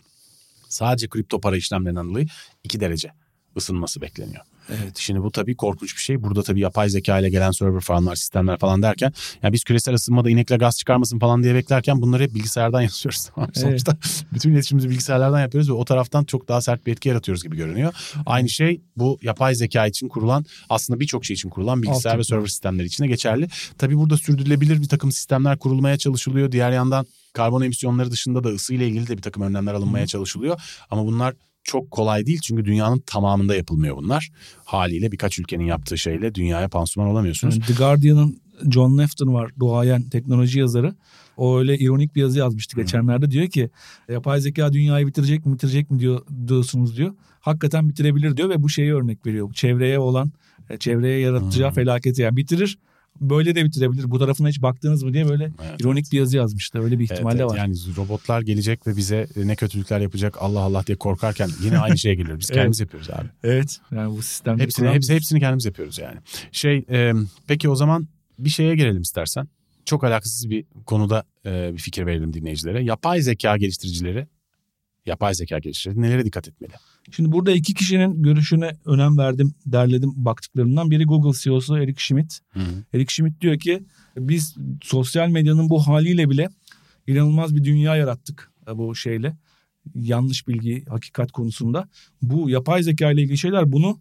sadece kripto para işlemlerinden dolayı iki derece ısınması bekleniyor. Evet. Şimdi bu tabii korkunç bir şey. Burada tabii yapay zeka ile gelen server farmlar, sistemler falan derken yani biz küresel ısınmada inekle gaz çıkarmasın falan diye beklerken bunları hep bilgisayardan yazıyoruz. Tamam. Evet. Sonuçta bütün iletişimimizi bilgisayarlardan yapıyoruz ve o taraftan çok daha sert bir etki yaratıyoruz gibi görünüyor. Evet. Aynı şey bu yapay zeka için kurulan aslında birçok şey için kurulan bilgisayar Altın. ve server sistemleri için de geçerli. Tabii burada sürdürülebilir bir takım sistemler kurulmaya çalışılıyor. Diğer yandan karbon emisyonları dışında da ısı ile ilgili de bir takım önlemler alınmaya Hı. çalışılıyor. Ama bunlar çok kolay değil çünkü dünyanın tamamında yapılmıyor bunlar. Haliyle birkaç ülkenin yaptığı şeyle dünyaya pansuman olamıyorsunuz. The Guardian'ın John Nefton var, duayen teknoloji yazarı. O öyle ironik bir yazı yazmıştı geçenlerde. Diyor ki yapay zeka dünyayı bitirecek mi bitirecek mi diyor, diyorsunuz diyor. Hakikaten bitirebilir diyor ve bu şeyi örnek veriyor. Çevreye olan çevreye yaratacağı hmm. felaketi yani bitirir. Böyle de bitirebilir. Bu tarafına hiç baktınız mı diye böyle evet, ironik evet. bir yazı yazmıştı. Öyle bir ihtimal evet, de var. Yani robotlar gelecek ve bize ne kötülükler yapacak Allah Allah diye korkarken yine aynı şeye geliyoruz. Biz evet. kendimiz yapıyoruz abi. Evet. Yani bu sistemde hepsini hepsi, hepsini kendimiz yapıyoruz yani. Şey e, peki o zaman bir şeye gelelim istersen. Çok alakasız bir konuda e, bir fikir verelim dinleyicilere. Yapay zeka geliştiricileri yapay zeka geliştiricileri nelere dikkat etmeli? Şimdi burada iki kişinin görüşüne önem verdim, derledim baktıklarımdan. Biri Google C E O'su Eric Schmidt. Hı hı. Eric Schmidt diyor ki biz sosyal medyanın bu haliyle bile inanılmaz bir dünya yarattık bu şeyle. Yanlış bilgi, hakikat konusunda. Bu yapay zeka ile ilgili şeyler bunu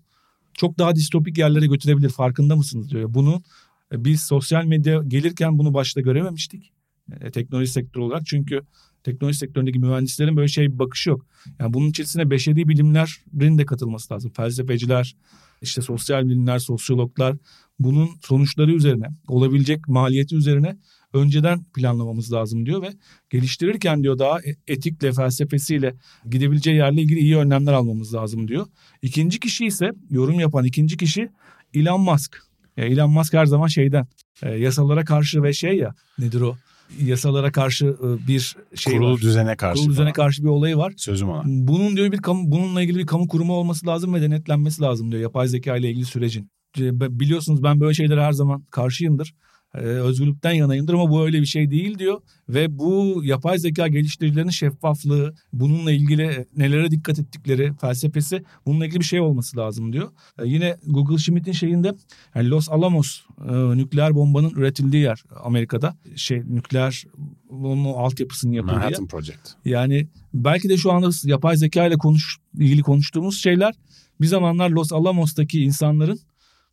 çok daha distopik yerlere götürebilir. Farkında mısınız diyor. Bunu biz sosyal medya gelirken bunu başta görememiştik. E, teknoloji sektörü olarak çünkü... Teknoloji sektöründeki mühendislerin böyle şey bir bakışı yok. Yani bunun içerisine beşeri bilimlerin de katılması lazım. Felsefeciler, işte sosyal bilimler, sosyologlar. Bunun sonuçları üzerine, olabilecek maliyeti üzerine önceden planlamamız lazım diyor. Ve geliştirirken diyor daha etikle, felsefesiyle gidebileceği yerle ilgili iyi önlemler almamız lazım diyor. İkinci kişi ise, yorum yapan ikinci kişi Elon Musk. Yani Elon Musk her zaman şeyden, e, yasalara karşı ve şey ya nedir o? Yasalara karşı bir şey kurulu var. Kurulu düzene karşı. Kurulu düzene karşı bir olayı var. Sözüm ona. Bunun diyor bir kamu, bununla ilgili bir kamu kurumu olması lazım ve denetlenmesi lazım diyor yapay zeka ile ilgili sürecin. Biliyorsunuz ben böyle şeylere her zaman karşıyımdır. Özgürlükten yanayımdır ama bu öyle bir şey değil diyor. Ve bu yapay zeka geliştiricilerinin şeffaflığı, bununla ilgili nelere dikkat ettikleri felsefesi, bununla ilgili bir şey olması lazım diyor. Yine Google Schmidt'in şeyinde yani Los Alamos nükleer bombanın üretildiği yer Amerika'da. Şey nükleer bombanın altyapısının yapıldığı yer. Manhattan Project. Yani belki de şu anda yapay zeka ile konuş, ilgili konuştuğumuz şeyler bir zamanlar Los Alamos'taki insanların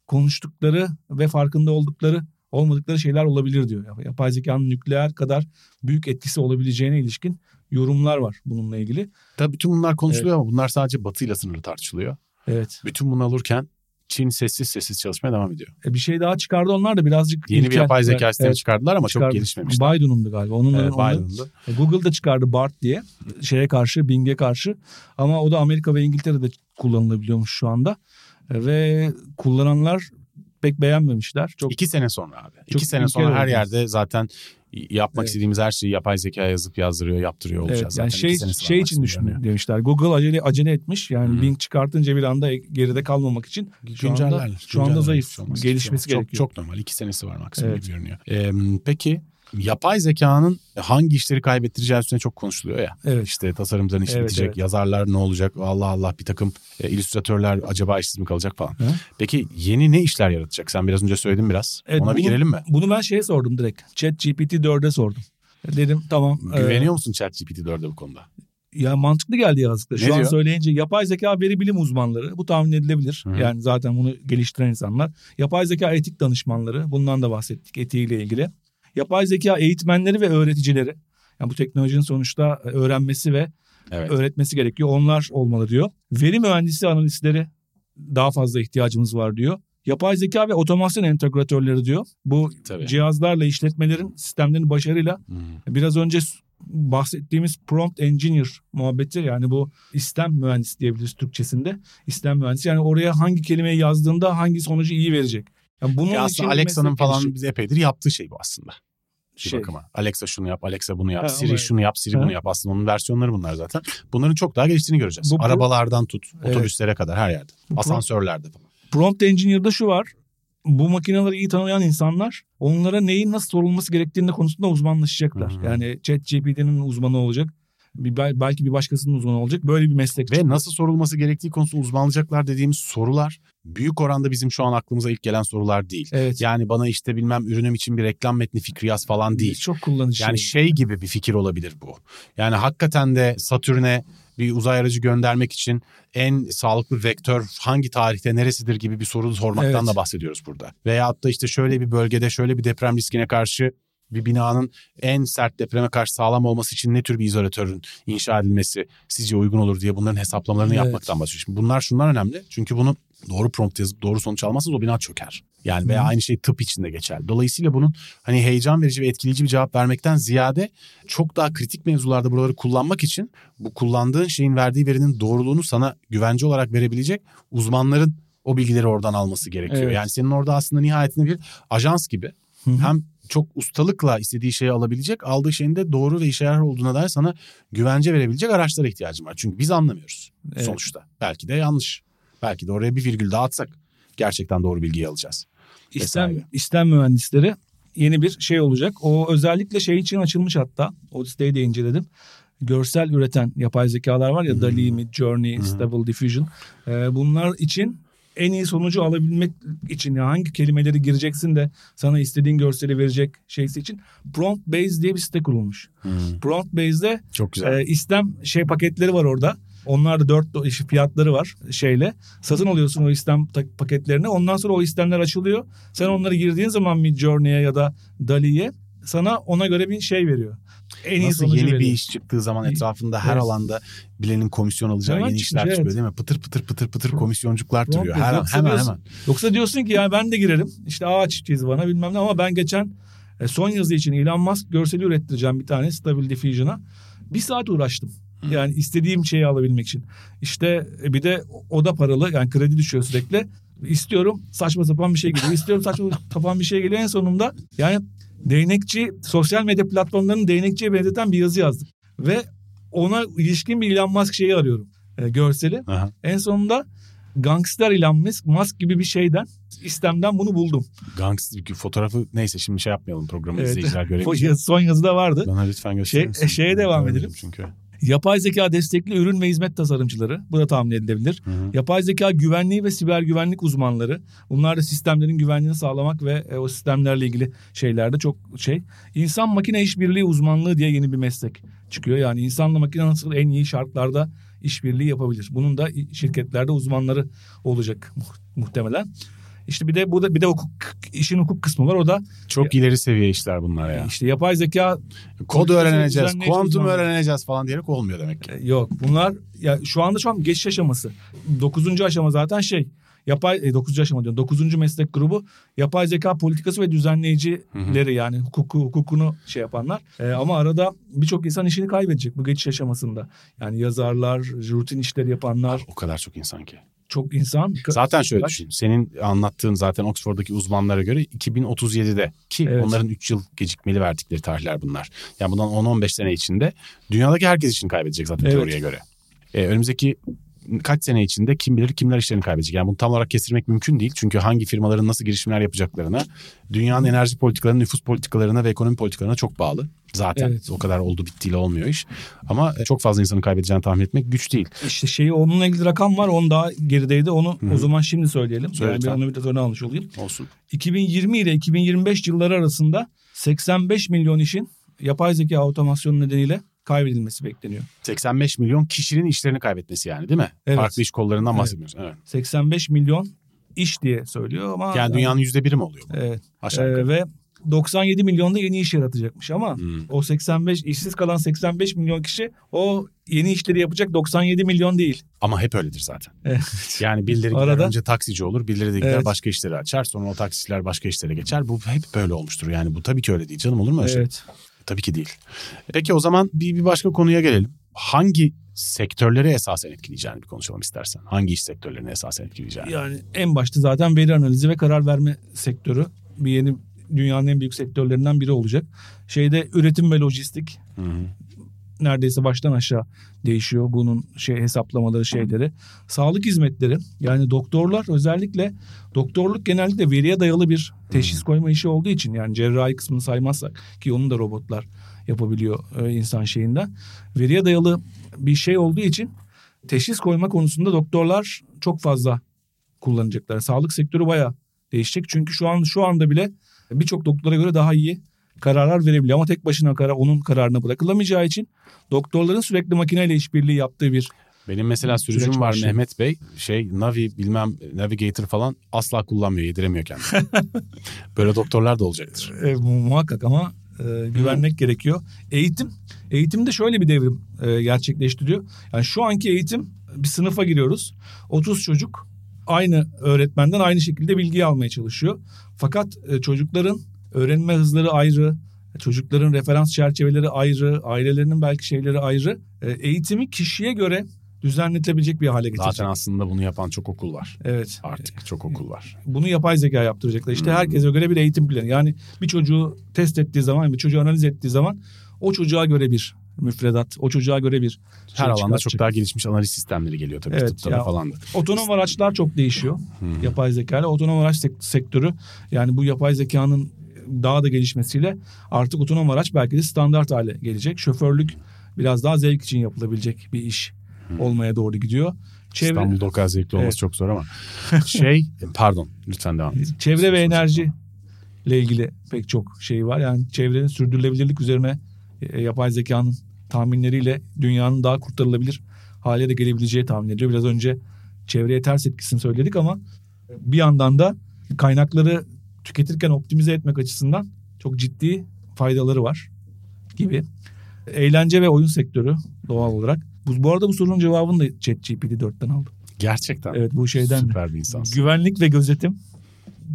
konuştukları ve farkında oldukları olmadıkları şeyler olabilir diyor. Yapay zekanın nükleer kadar büyük etkisi olabileceğine ilişkin yorumlar var bununla ilgili. Tabii bütün bunlar konuşuluyor evet. ama bunlar sadece batıyla sınırlı tartışılıyor. Evet. Bütün bunu alırken Çin sessiz sessiz çalışmaya devam ediyor. E bir şey daha çıkardı onlar da birazcık. Yeni ilkel, bir yapay zeka sistemi evet, çıkardılar ama çıkardı. Çok gelişmemişti. Biden'undu galiba. Onun, evet, onun, Biden'undu. Google da çıkardı Bard diye. Şeye karşı, Bing'e karşı. Ama o da Amerika ve İngiltere'de kullanılabiliyormuş şu anda. Ve kullananlar pek beğenmemişler. Çok, İki sene sonra abi. İki sene sonra her olacağız. Yerde zaten yapmak evet. istediğimiz her şeyi yapay zeka yazıp yazdırıyor, yaptırıyor olacağız. Evet, yani zaten. Şey, şey için düşünüyor demişler. Google acele, acele etmiş. Yani hmm. Bing çıkartınca bir anda geride kalmamak için şu anda, günceller, şu anda zayıf. Gelişmesi gerekiyor. Çok, çok normal. İki senesi var maksimum evet. gibi görünüyor. Ee, peki yapay zekanın hangi işleri kaybettireceği üstüne çok konuşuluyor ya. Evet. İşte tasarımcıların işi evet, bitecek, evet. yazarlar ne olacak, Allah Allah bir takım e, illüstratörler acaba işsiz mi kalacak falan. Hı? Peki yeni ne işler yaratacak? Sen biraz önce söyledin biraz. Evet, ona bunu, bir girelim mi? Bunu ben şeye sordum direkt. ChatGPT dörde sordum. Dedim tamam. Güveniyor e, musun ChatGPT dörde bu konuda? Ya mantıklı geldi yazıklar. Şu diyor? An söyleyince yapay zeka veri bilim uzmanları. Bu tahmin edilebilir. Hı. Yani zaten bunu geliştiren insanlar. Yapay zeka etik danışmanları. Bundan da bahsettik etiğiyle ilgili. Yapay zeka eğitmenleri ve öğreticileri. Yani bu teknolojinin sonuçta öğrenmesi ve evet. öğretmesi gerekiyor. Onlar olmalı diyor. Veri mühendisi analistleri daha fazla ihtiyacımız var diyor. Yapay zeka ve otomasyon entegratörleri diyor. Bu tabii. cihazlarla işletmelerin sistemlerini başarıyla hmm. biraz önce bahsettiğimiz prompt engineer muhabbeti yani bu istem mühendisi diyebiliriz Türkçesinde. İstem mühendisi yani oraya hangi kelimeyi yazdığında hangi sonucu iyi verecek. Yani bunun ya aslında Alexa'nın falan bize epeydir yaptığı şey bu aslında. Şey. Alexa şunu yap, Alexa bunu yap, ha, Siri şunu yap, Siri ha. bunu yap. Aslında onun versiyonları bunlar zaten. Bunların çok daha geliştiğini göreceğiz. Bu, Arabalardan tut, evet. otobüslere kadar her yerde. Bu, asansörlerde falan. Prompt Engineer'da şu var. Bu makineleri iyi tanıyan insanlar onlara neyin nasıl sorulması gerektiğinde konusunda uzmanlaşacaklar. Hı-hı. Yani ChatGPT'nin uzmanı olacak. Bir, belki bir başkasının uzmanı olacak. Böyle bir meslek. Ve çıkıyor. Nasıl sorulması gerektiği konusunda uzmanlaşacaklar dediğimiz sorular büyük oranda bizim şu an aklımıza ilk gelen sorular değil. Evet. Yani bana işte bilmem ürünüm için bir reklam metni fikri yaz falan değil. Çok kullanıcı. Yani şey gibi bir fikir olabilir bu. Yani hakikaten de Satürn'e bir uzay aracı göndermek için en sağlıklı vektör hangi tarihte neresidir gibi bir soru sormaktan evet. da bahsediyoruz burada. Veyahut da işte şöyle bir bölgede şöyle bir deprem riskine karşı bir binanın en sert depreme karşı sağlam olması için ne tür bir izolatörün inşa edilmesi sizce uygun olur diye bunların hesaplamalarını evet. yapmaktan bahsediyor. Şimdi bunlar şunlar önemli. Çünkü bunu doğru prompt yazıp doğru sonuç almazsanız o bina çöker. Yani hmm. veya aynı şey tıp içinde geçer. Dolayısıyla bunun hani heyecan verici ve etkileyici bir cevap vermekten ziyade çok daha kritik mevzularda buraları kullanmak için bu kullandığın şeyin verdiği verinin doğruluğunu sana güvence olarak verebilecek uzmanların o bilgileri oradan alması gerekiyor. Evet. Yani senin orada aslında nihayetinde bir ajans gibi Hı-hı. hem çok ustalıkla istediği şeyi alabilecek, aldığı şeyin de doğru ve işe yarar olduğuna dair sana güvence verebilecek araçlara ihtiyacım var. Çünkü biz anlamıyoruz evet. sonuçta. Belki de yanlış. Belki de oraya bir virgül daha atsak gerçekten doğru bilgiyi alacağız. İstem, istem mühendisleri yeni bir şey olacak. O özellikle şey için açılmış hatta. O listeyi de inceledim. Görsel üreten yapay zekalar var ya hmm. D A L L-E, Mid Journey, hmm. Stable Diffusion. Ee, bunlar için en iyi sonucu alabilmek için yani hangi kelimeleri gireceksin de sana istediğin görseli verecek şeysi için PromptBase diye bir site kurulmuş. Hmm. PromptBase'de e, istem şey paketleri var orada. Onlar da dört fiyatları var şeyle. Satın alıyorsun o istem paketlerini. Ondan sonra o istemler açılıyor. Sen onları girdiğin zaman Midjourney'e ya da D A L L-E'ye sana ona göre bir şey veriyor. En iyi sonucu veriyor. Nasıl yeni bir iş çıktığı zaman etrafında her evet. alanda bilenin komisyon alacağı hemen yeni işler evet. çıkıyor değil mi? Pıtır pıtır pıtır pıtır komisyoncuklar türüyor. Her an, hemen diyorsun, hemen. Yoksa diyorsun ki ya ben de girerim. İşte ağaç çiz bana bilmem ne ama ben geçen son yazı için Elon Musk görseli ürettireceğim bir tane Stable Diffusion'a. Bir saat uğraştım. Yani istediğim şeyi alabilmek için. İşte bir de o da paralı. Yani kredi düşüyor sürekli. İstiyorum saçma sapan bir şey geliyor. İstiyorum saçma sapan bir şey geliyor. En sonunda yani değnekçi, sosyal medya platformlarının değnekçiye benzeten bir yazı yazdım. Ve ona ilişkin bir Elon Musk şeyi arıyorum. E, görseli. Aha. En sonunda gangster Elon Musk, Musk gibi bir şeyden, istemden bunu buldum. Gangster fotoğrafı neyse şimdi şey yapmayalım programı evet. izleyiciler görebilir. Son yazıda vardı. Bana lütfen gösterir misin? Şey, şeye devam edelim. Çünkü... Yapay zeka destekli ürün ve hizmet tasarımcıları. Bu da tahmin edilebilir. Hı hı. Yapay zeka güvenliği ve siber güvenlik uzmanları. Bunlar da sistemlerin güvenliğini sağlamak ve e, o sistemlerle ilgili şeylerde çok şey. İnsan makine işbirliği uzmanlığı diye yeni bir meslek çıkıyor. Yani insanla makine nasıl en iyi şartlarda işbirliği yapabilir. Bunun da şirketlerde uzmanları olacak muhtemelen. İşte bir de burada bir de hukuk, işin hukuk kısmı var o da. Çok ya, ileri seviye işler bunlar ya. İşte yapay zeka. Kod öğreneceğiz, kuantum öğreneceğiz falan diyerek olmuyor demek ki. Yok bunlar ya şu anda şu an geçiş aşaması. Dokuzuncu aşama zaten şey. Yapay dokuzuncu aşama diyorum. Dokuzuncu meslek grubu yapay zeka politikası ve düzenleyicileri hı hı. yani hukuku, hukukunu şey yapanlar. E, ama arada birçok insan işini kaybedecek bu geçiş aşamasında. Yani yazarlar, rutin işleri yapanlar. O kadar çok insan ki. Çok insan. Zaten şöyle Kaç? düşün. Senin anlattığın zaten Oxford'daki uzmanlara göre iki bin otuz yedide ki evet. onların üç yıl gecikmeli verdikleri tarihler bunlar. Yani bundan on on beş sene içinde dünyadaki herkes için kaybedecek zaten evet. teoriye göre. Ee, önümüzdeki kaç sene içinde kim bilir kimler işlerini kaybedecek. Yani bunu tam olarak kestirmek mümkün değil. Çünkü hangi firmaların nasıl girişimler yapacaklarına, dünyanın enerji politikalarına, nüfus politikalarına ve ekonomi politikalarına çok bağlı. Zaten evet. o kadar oldu bittiyle olmuyor iş. Ama çok fazla insanın kaybedeceğini tahmin etmek güç değil. İşte şeyi onunla ilgili rakam var. Onun daha gerideydi. Onu Hı-hı. o zaman şimdi söyleyelim. Söyle yani onu bir de sonra almış olayım. Olsun. iki bin yirmi ile iki bin yirmi beş yılları arasında seksen beş milyon işin yapay zeka otomasyonu nedeniyle kaybedilmesi bekleniyor. seksen beş milyon kişinin işlerini kaybetmesi yani değil mi? Evet. Farklı iş kollarından evet. bahsediyoruz. Evet. seksen beş milyon iş diye söylüyor ama... Yani dünyanın yüzde biri mi oluyor bu? Evet. Aşağı yukarı. Ee, ve doksan yedi milyonda yeni iş yaratacakmış ama hmm. o seksen beş işsiz kalan seksen beş milyon kişi o yeni işleri yapacak doksan yedi milyon değil. Ama hep öyledir zaten. Evet. Yani birileri gider arada... önce taksici olur, birileri de gider evet. başka işleri açar, sonra o taksiciler başka işlere geçer. Bu hep böyle olmuştur yani bu tabii ki öyle değil canım olur mu öyle evet. şey? Tabii ki değil. Peki o zaman bir, bir başka konuya gelelim. Hangi sektörleri esasen etkileyeceğini bir konuşalım istersen. Hangi iş sektörlerini esasen etkileyeceğini? Yani en başta zaten veri analizi ve karar verme sektörü bir yeni dünyanın en büyük sektörlerinden biri olacak. Şeyde üretim ve lojistik hı hı. neredeyse baştan aşağı değişiyor bunun şey hesaplamaları şeyleri. Sağlık hizmetleri yani doktorlar özellikle doktorluk genellikle veriye dayalı bir teşhis koyma işi olduğu için yani cerrahi kısmını saymazsak ki onu da robotlar yapabiliyor insan şeyinden. Veriye dayalı bir şey olduğu için teşhis koyma konusunda doktorlar çok fazla kullanacaklar. Sağlık sektörü bayağı değişecek çünkü şu an şu anda bile birçok doktora göre daha iyi kararlar verebiliyor ama tek başına karar onun kararına bırakılamayacağı için doktorların sürekli makineyle işbirliği yaptığı bir benim mesela sürücüm var şey. Mehmet Bey şey Navi bilmem Navigator falan asla kullanmıyor yediremiyor kendini. Böyle doktorlar da olacaktır. E, muhakkak ama e, güvenmek Hı. gerekiyor. Eğitim eğitimde şöyle bir devrim e, gerçekleştiriyor. Yani şu anki eğitim bir sınıfa giriyoruz. otuz çocuk aynı öğretmenden aynı şekilde bilgiyi almaya çalışıyor. Fakat e, çocukların öğrenme hızları ayrı, çocukların referans çerçeveleri ayrı, ailelerinin belki şeyleri ayrı. E, eğitimi kişiye göre düzenletilebilecek bir hale getirecek. Zaten aslında bunu yapan çok okul var. Evet. Artık çok okul var. Bunu yapay zeka yaptıracaklar. İşte hmm. herkese göre bir eğitim planı. Yani bir çocuğu test ettiği zaman, bir çocuğu analiz ettiği zaman o çocuğa göre bir müfredat, o çocuğa göre bir... Her alanda çok daha gelişmiş analiz sistemleri geliyor tabii. Evet. Tıpta da falan da. Otonom araçlar çok değişiyor. Hmm. Yapay zekayla. Otonom araç sektörü, yani bu yapay zekanın daha da gelişmesiyle artık otonom araç belki de standart hale gelecek. Şoförlük biraz daha zevk için yapılabilecek bir iş hmm. olmaya doğru gidiyor. Çevre... İstanbul'da o kadar zevkli olması evet. çok zor ama. Şey, pardon lütfen devam edin. Çevre ve enerjiyle ilgili pek çok şey var. Yani çevrenin sürdürülebilirlik üzerine yapay zekanın tahminleriyle dünyanın daha kurtarılabilir hale de gelebileceği tahmin ediliyor. Biraz önce çevreye ters etkisini söyledik ama bir yandan da kaynakları tüketirken optimize etmek açısından çok ciddi faydaları var gibi. Eğlence ve oyun sektörü doğal olarak. Bu, bu arada bu sorunun cevabını da ChatGPT dörtten aldım. Gerçekten. Evet, bu şeyden. Süper bir insansın. Güvenlik ve gözetim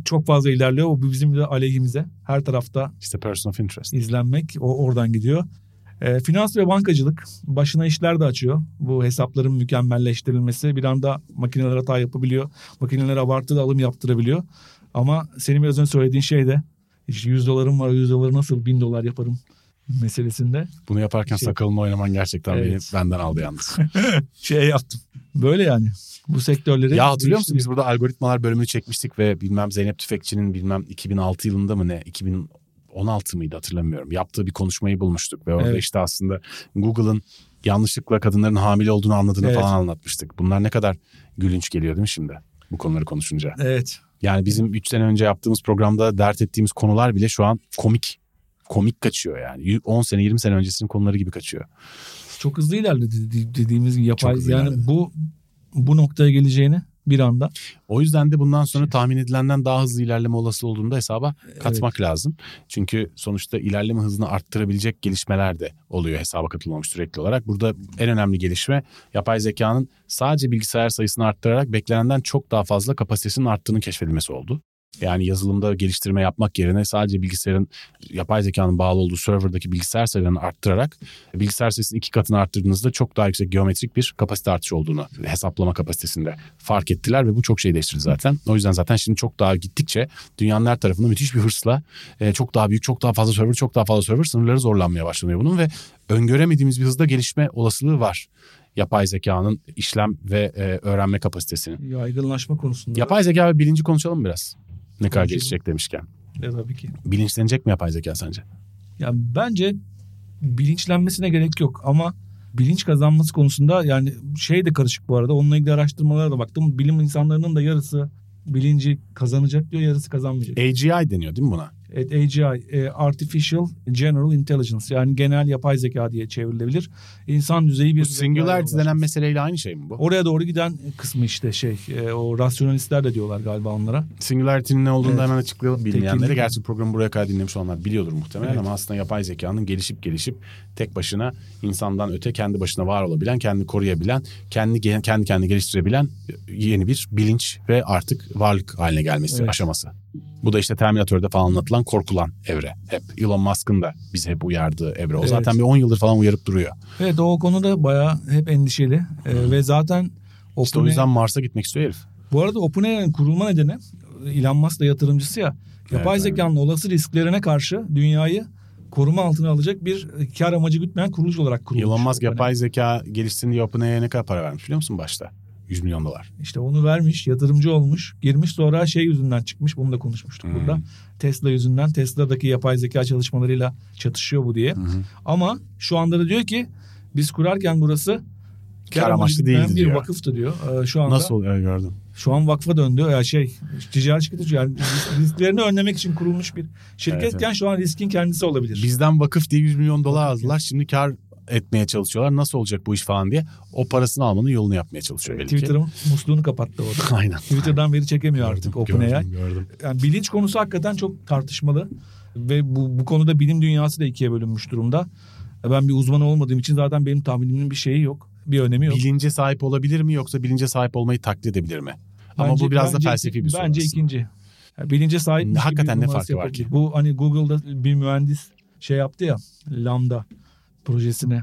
çok fazla ilerliyor. O bizim de aleyhimize. Her tarafta işte person of interest. İzlenmek o oradan gidiyor. E, finans ve bankacılık başına işler de açıyor. Bu hesapların mükemmelleştirilmesi bir anda makineler hata yapabiliyor. Makineler abartılı alım yaptırabiliyor. Ama senin biraz önce söylediğin şey de işte yüz dolarım var, yüz doları nasıl bin dolar yaparım meselesinde. Bunu yaparken şey, sakalını oynaman gerçekten evet. beni benden aldı yalnız. şey yaptım. Böyle yani. Bu sektörleri... Ya hatırlıyor musun? Biz burada algoritmalar bölümünü çekmiştik ve bilmem Zeynep Tüfekçi'nin bilmem iki bin altı yılında mı ne? iki bin on altı mıydı hatırlamıyorum. Yaptığı bir konuşmayı bulmuştuk ve orada evet. işte aslında Google'ın yanlışlıkla kadınların hamile olduğunu anladığını evet. falan anlatmıştık. Bunlar ne kadar gülünç geliyor değil mi şimdi? Bu konuları konuşunca. Evet. Yani bizim üç sene önce yaptığımız programda dert ettiğimiz konular bile şu an komik. Komik kaçıyor yani. on sene yirmi sene öncesinin konuları gibi kaçıyor. Çok hızlı ilerledi dediğimiz gibi yapay. Yani ilerledi. bu bu noktaya geleceğini bir anda. O yüzden de bundan sonra tahmin edilenden daha hızlı ilerleme olasılığı olduğunda hesaba katmak evet. lazım. Çünkü sonuçta ilerleme hızını arttırabilecek gelişmeler de oluyor hesaba katılmamış sürekli olarak. Burada en önemli gelişme yapay zekanın sadece bilgisayar sayısını arttırarak beklenenden çok daha fazla kapasitesinin arttığının keşfedilmesi oldu. Yani yazılımda geliştirme yapmak yerine sadece bilgisayarın, yapay zekanın bağlı olduğu serverdaki bilgisayar sayılarını arttırarak bilgisayar sayısının iki katını arttırdığınızda çok daha yüksek geometrik bir kapasite artışı olduğunu hesaplama kapasitesinde fark ettiler ve bu çok şey değiştirdi zaten. O yüzden zaten şimdi çok daha gittikçe dünyanın her tarafında müthiş bir hırsla çok daha büyük, çok daha fazla server, çok daha fazla server sınırları zorlanmaya başlanıyor bunun ve öngöremediğimiz bir hızda gelişme olasılığı var. Yapay zekanın işlem ve öğrenme kapasitesinin. Yaygınlaşma konusunda. Yapay zeka ve bilinci konuşalım biraz. Ne kadar gelişecek demişken. Evet tabii ki. Bilinçlenecek mi yapay zeka sence? Ya bence bilinçlenmesine gerek yok ama bilinç kazanması konusunda yani şey de karışık bu arada. Onunla ilgili araştırmalara da baktım. Bilim insanlarının da yarısı bilinci kazanacak diyor, yarısı kazanmayacak. A G I deniyor değil mi buna? Evet, A G I, Artificial General Intelligence, yani genel yapay zeka diye çevrilebilir. İnsan düzeyi bir... Bu Singularity denen meseleyle aynı şey mi bu? Oraya doğru giden kısmı işte şey, o rasyonalistler de diyorlar galiba onlara. Singularity'nin ne olduğunu evet. hemen açıklayalım bilmeyenlere. Gerçi programı buraya kadar dinlemiş olanlar biliyordur muhtemelen evet. ama aslında yapay zekanın gelişip gelişip tek başına insandan öte kendi başına var olabilen, kendini koruyabilen, kendi kendi kendini geliştirebilen yeni bir bilinç ve artık varlık haline gelmesi evet. aşaması. Bu da işte Terminator'da falan anlatılan korkulan evre. Hep Elon Musk'ın da bizi hep uyardığı evre. O evet. zaten bir on yıldır falan uyarıp duruyor. Evet, o konuda bayağı hep endişeli. Ee, hmm. Ve zaten... Open işte o yüzden Mars'a gitmek istiyor herif. Bu arada OpenAI'nin kurulma nedeni Elon Musk da yatırımcısı ya. Yapay evet, zekanın evet. olası risklerine karşı dünyayı koruma altına alacak bir kar amacı gütmeyen kuruluş olarak kurulmuş. Elon Musk OpenAI. Yapay zeka gelişsin diye OpenAI'ye ne kadar para vermiş biliyor musun başta? yüz milyon dolar. İşte onu vermiş, yatırımcı olmuş, girmiş, sonra şey yüzünden çıkmış. Bunu da konuşmuştuk hmm. burada. Tesla yüzünden. Tesla'daki yapay zeka çalışmalarıyla çatışıyor bu diye. Hmm. Ama şu anda da diyor ki biz kurarken burası kar amaçlı değildi diyor. Bir vakıftı diyor. Ee, şu anda, nasıl oluyor gördüm. Şu an vakfa döndü. Ya şey, ticari şirketi yani risklerini önlemek için kurulmuş bir şirketken evet, evet. şu an riskin kendisi olabilir. Bizden vakıf diye yüz milyon dolar aldılar. Şimdi kar etmeye çalışıyorlar. Nasıl olacak bu iş falan diye. O parasını almanın yolunu yapmaya çalışıyor belki. Twitter'ın musluğunu kapattı orada. Aynen. Twitter'dan veri çekemiyor gördüm, artık OpenAI. Yani bilinç konusu hakikaten çok tartışmalı ve bu, bu konuda bilim dünyası da ikiye bölünmüş durumda. Ben bir uzman olmadığım için zaten benim tahminimin bir şeyi yok. Bir önemi yok. Bilince sahip olabilir mi yoksa bilince sahip olmayı taklit edebilir mi? Ama bence, bu biraz bence, da felsefi bir soru. Bence aslında. İkinci. Yani bilince sahip. Hakikaten ne farkı var ki? Bu hani Google'da bir mühendis şey yaptı ya, Lambda projesine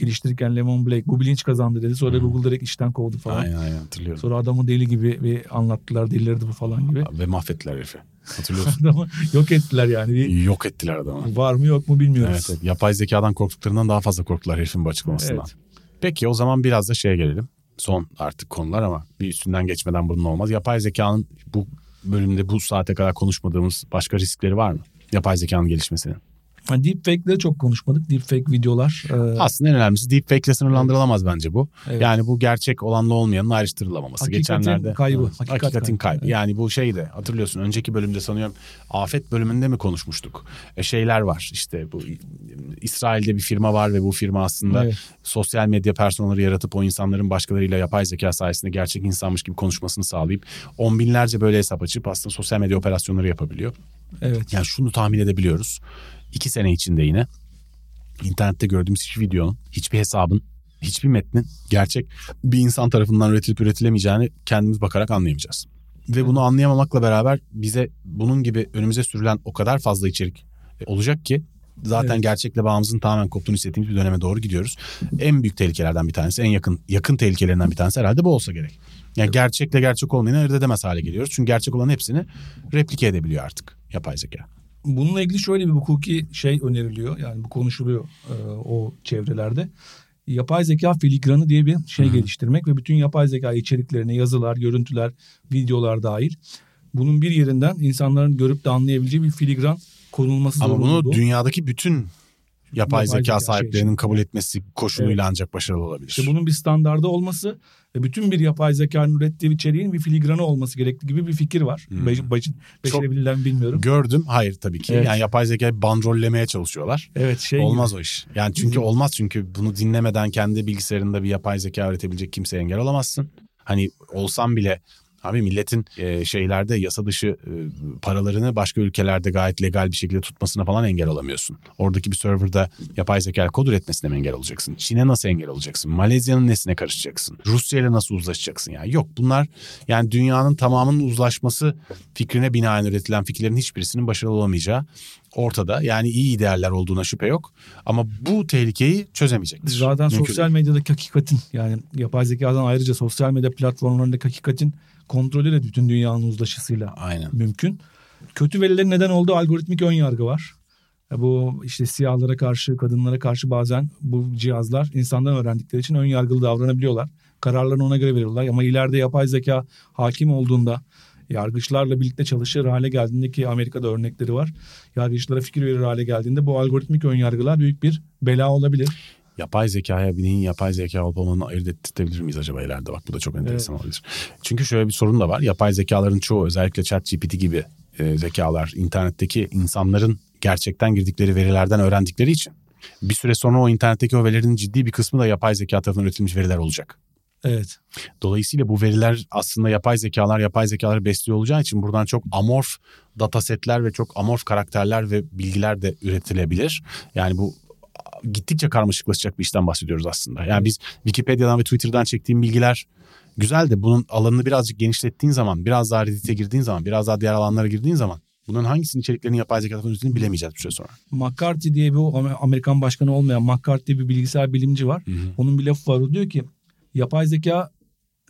geliştirirken Lemon Blake bu bilinç kazandı dedi. Sonra hmm. Google direkt işten kovdu falan. Aynen aynen hatırlıyorum. Sonra adamı deli gibi bir anlattılar, delirdi bu falan gibi. Ve mahvettiler herifi. Hatırlıyorsun. Adamı yok ettiler yani. Bir... Yok ettiler adamı. Var mı yok mu bilmiyoruz. Evet, evet. Yapay zekadan korktuklarından daha fazla korktular herifin bu açıklamasından. Evet. Peki o zaman biraz da şeye gelelim. Son artık konular ama bir üstünden geçmeden bunun olmaz. Yapay zekanın bu bölümde bu saate kadar konuşmadığımız başka riskleri var mı? Yapay zekanın gelişmesinin. Yani deepfake'leri çok konuşmadık. Deepfake videolar. E... Aslında en önemlisi deepfake'le sınırlandırılamaz bence bu. Evet. Yani bu gerçek olanla olmayanın ayrıştırılamaması. Hakikatin geçenlerde kaybı. Ha, hakikat hakikatin kaybı. kaybı. Yani bu şey de hatırlıyorsun önceki bölümde sanıyorum afet bölümünde mi konuşmuştuk? E şeyler var işte bu İsrail'de bir firma var ve bu firma aslında evet. sosyal medya personelleri yaratıp o insanların başkalarıyla yapay zeka sayesinde gerçek insanmış gibi konuşmasını sağlayıp on binlerce böyle hesap açıp aslında sosyal medya operasyonları yapabiliyor. Evet. Yani şunu tahmin edebiliyoruz. İki sene içinde yine internette gördüğümüz hiçbir videonun, hiçbir hesabın, hiçbir metnin gerçek bir insan tarafından üretilip üretilemeyeceğini kendimiz bakarak anlayamayacağız. Ve bunu anlayamamakla beraber bize bunun gibi önümüze sürülen o kadar fazla içerik olacak ki zaten evet. gerçekle bağımızın tamamen koptuğunu hissettiğimiz bir döneme doğru gidiyoruz. En büyük tehlikelerden bir tanesi, en yakın yakın tehlikelerinden bir tanesi herhalde bu olsa gerek. Yani evet. gerçekle gerçek olmayanı ayırt edemez hale geliyoruz. Çünkü gerçek olan hepsini replike edebiliyor artık yapay zeka. Bununla ilgili şöyle bir hukuki şey öneriliyor. Yani bu konuşuluyor e, o çevrelerde. Yapay zeka filigranı diye bir şey Hı-hı. geliştirmek ve bütün yapay zeka içeriklerine yazılar, görüntüler, videolar dahil. Bunun bir yerinden insanların görüp de anlayabileceği bir filigran konulması zorunlu. Ama bunu dünyadaki bütün yapay, yapay zeka, zeka sahiplerinin şey kabul etmesi koşuluyla evet. ancak başarılı olabilir. İşte bunun bir standardı olması ve bütün bir yapay zekanın ürettiği içeriğin bir filigranı olması gerektiği gibi bir fikir var. Hmm. Beşerebilirler bilmiyorum. Gördüm. Hayır tabii ki. Evet. Yani yapay zekayı bandrollemeye çalışıyorlar. Evet. Şey olmaz gibi. O iş. Yani çünkü olmaz çünkü bunu dinlemeden kendi bilgisayarında bir yapay zeka üretebilecek kimseye engel olamazsın. Hani olsam bile abi milletin şeylerde yasa dışı paralarını başka ülkelerde gayet legal bir şekilde tutmasına falan engel olamıyorsun. Oradaki bir serverda yapay zeka kod üretmesine mi engel olacaksın? Çin'e nasıl engel olacaksın? Malezya'nın nesine karışacaksın? Rusya'yla nasıl uzlaşacaksın? Yani yok bunlar yani dünyanın tamamının uzlaşması fikrine binaen üretilen fikirlerin hiçbirisinin başarılı olamayacağı ortada. Yani iyi idealler olduğuna şüphe yok. Ama bu tehlikeyi çözemeyecektir. Zaten mümkün sosyal değil. Medyadaki hakikatin yani yapay zekadan ayrıca sosyal medya platformlarındaki hakikatin kontrolü de bütün dünyanın uzlaşısıyla Aynen. mümkün. Kötü verilerin neden olduğu algoritmik ön yargı var. Bu işte siyahlara karşı, kadınlara karşı bazen bu cihazlar insandan öğrendikleri için ön yargılı davranabiliyorlar. Kararlarını ona göre veriyorlar ama ileride yapay zeka hakim olduğunda yargıçlarla birlikte çalışır hale geldiğinde ki Amerika'da örnekleri var. Yargıçlara fikir verir hale geldiğinde bu algoritmik ön yargılar büyük bir bela olabilir. Yapay zekaya birinin yapay zeka olup olmadığını ayırt ettirebilir miyiz acaba ileride? Bak bu da çok enteresan evet. olabilir. Çünkü şöyle bir sorun da var. Yapay zekaların çoğu özellikle ChatGPT gibi e, zekalar internetteki insanların gerçekten girdikleri verilerden öğrendikleri için bir süre sonra o internetteki o verilerin ciddi bir kısmı da yapay zeka tarafından üretilmiş veriler olacak. Evet. Dolayısıyla bu veriler aslında yapay zekalar yapay zekaları besliyor olacağı için buradan çok amorf datasetler ve çok amorf karakterler ve bilgiler de üretilebilir. Yani bu gittikçe karmaşıklaşacak bir işten bahsediyoruz aslında. Yani biz Wikipedia'dan ve Twitter'dan çektiğim bilgiler güzel de bunun alanını birazcık genişlettiğin zaman, biraz daha Reddit'e girdiğin zaman, biraz daha diğer alanlara girdiğin zaman bunun hangisinin içeriklerini yapay zeka tarafından üretildiğini bilemeyeceğiz bir süre sonra. McCarthy diye bir Amerikan başkanı olmayan McCarthy diye bir bilgisayar bilimci var. Hı hı. Onun bir lafı var. O diyor ki yapay zeka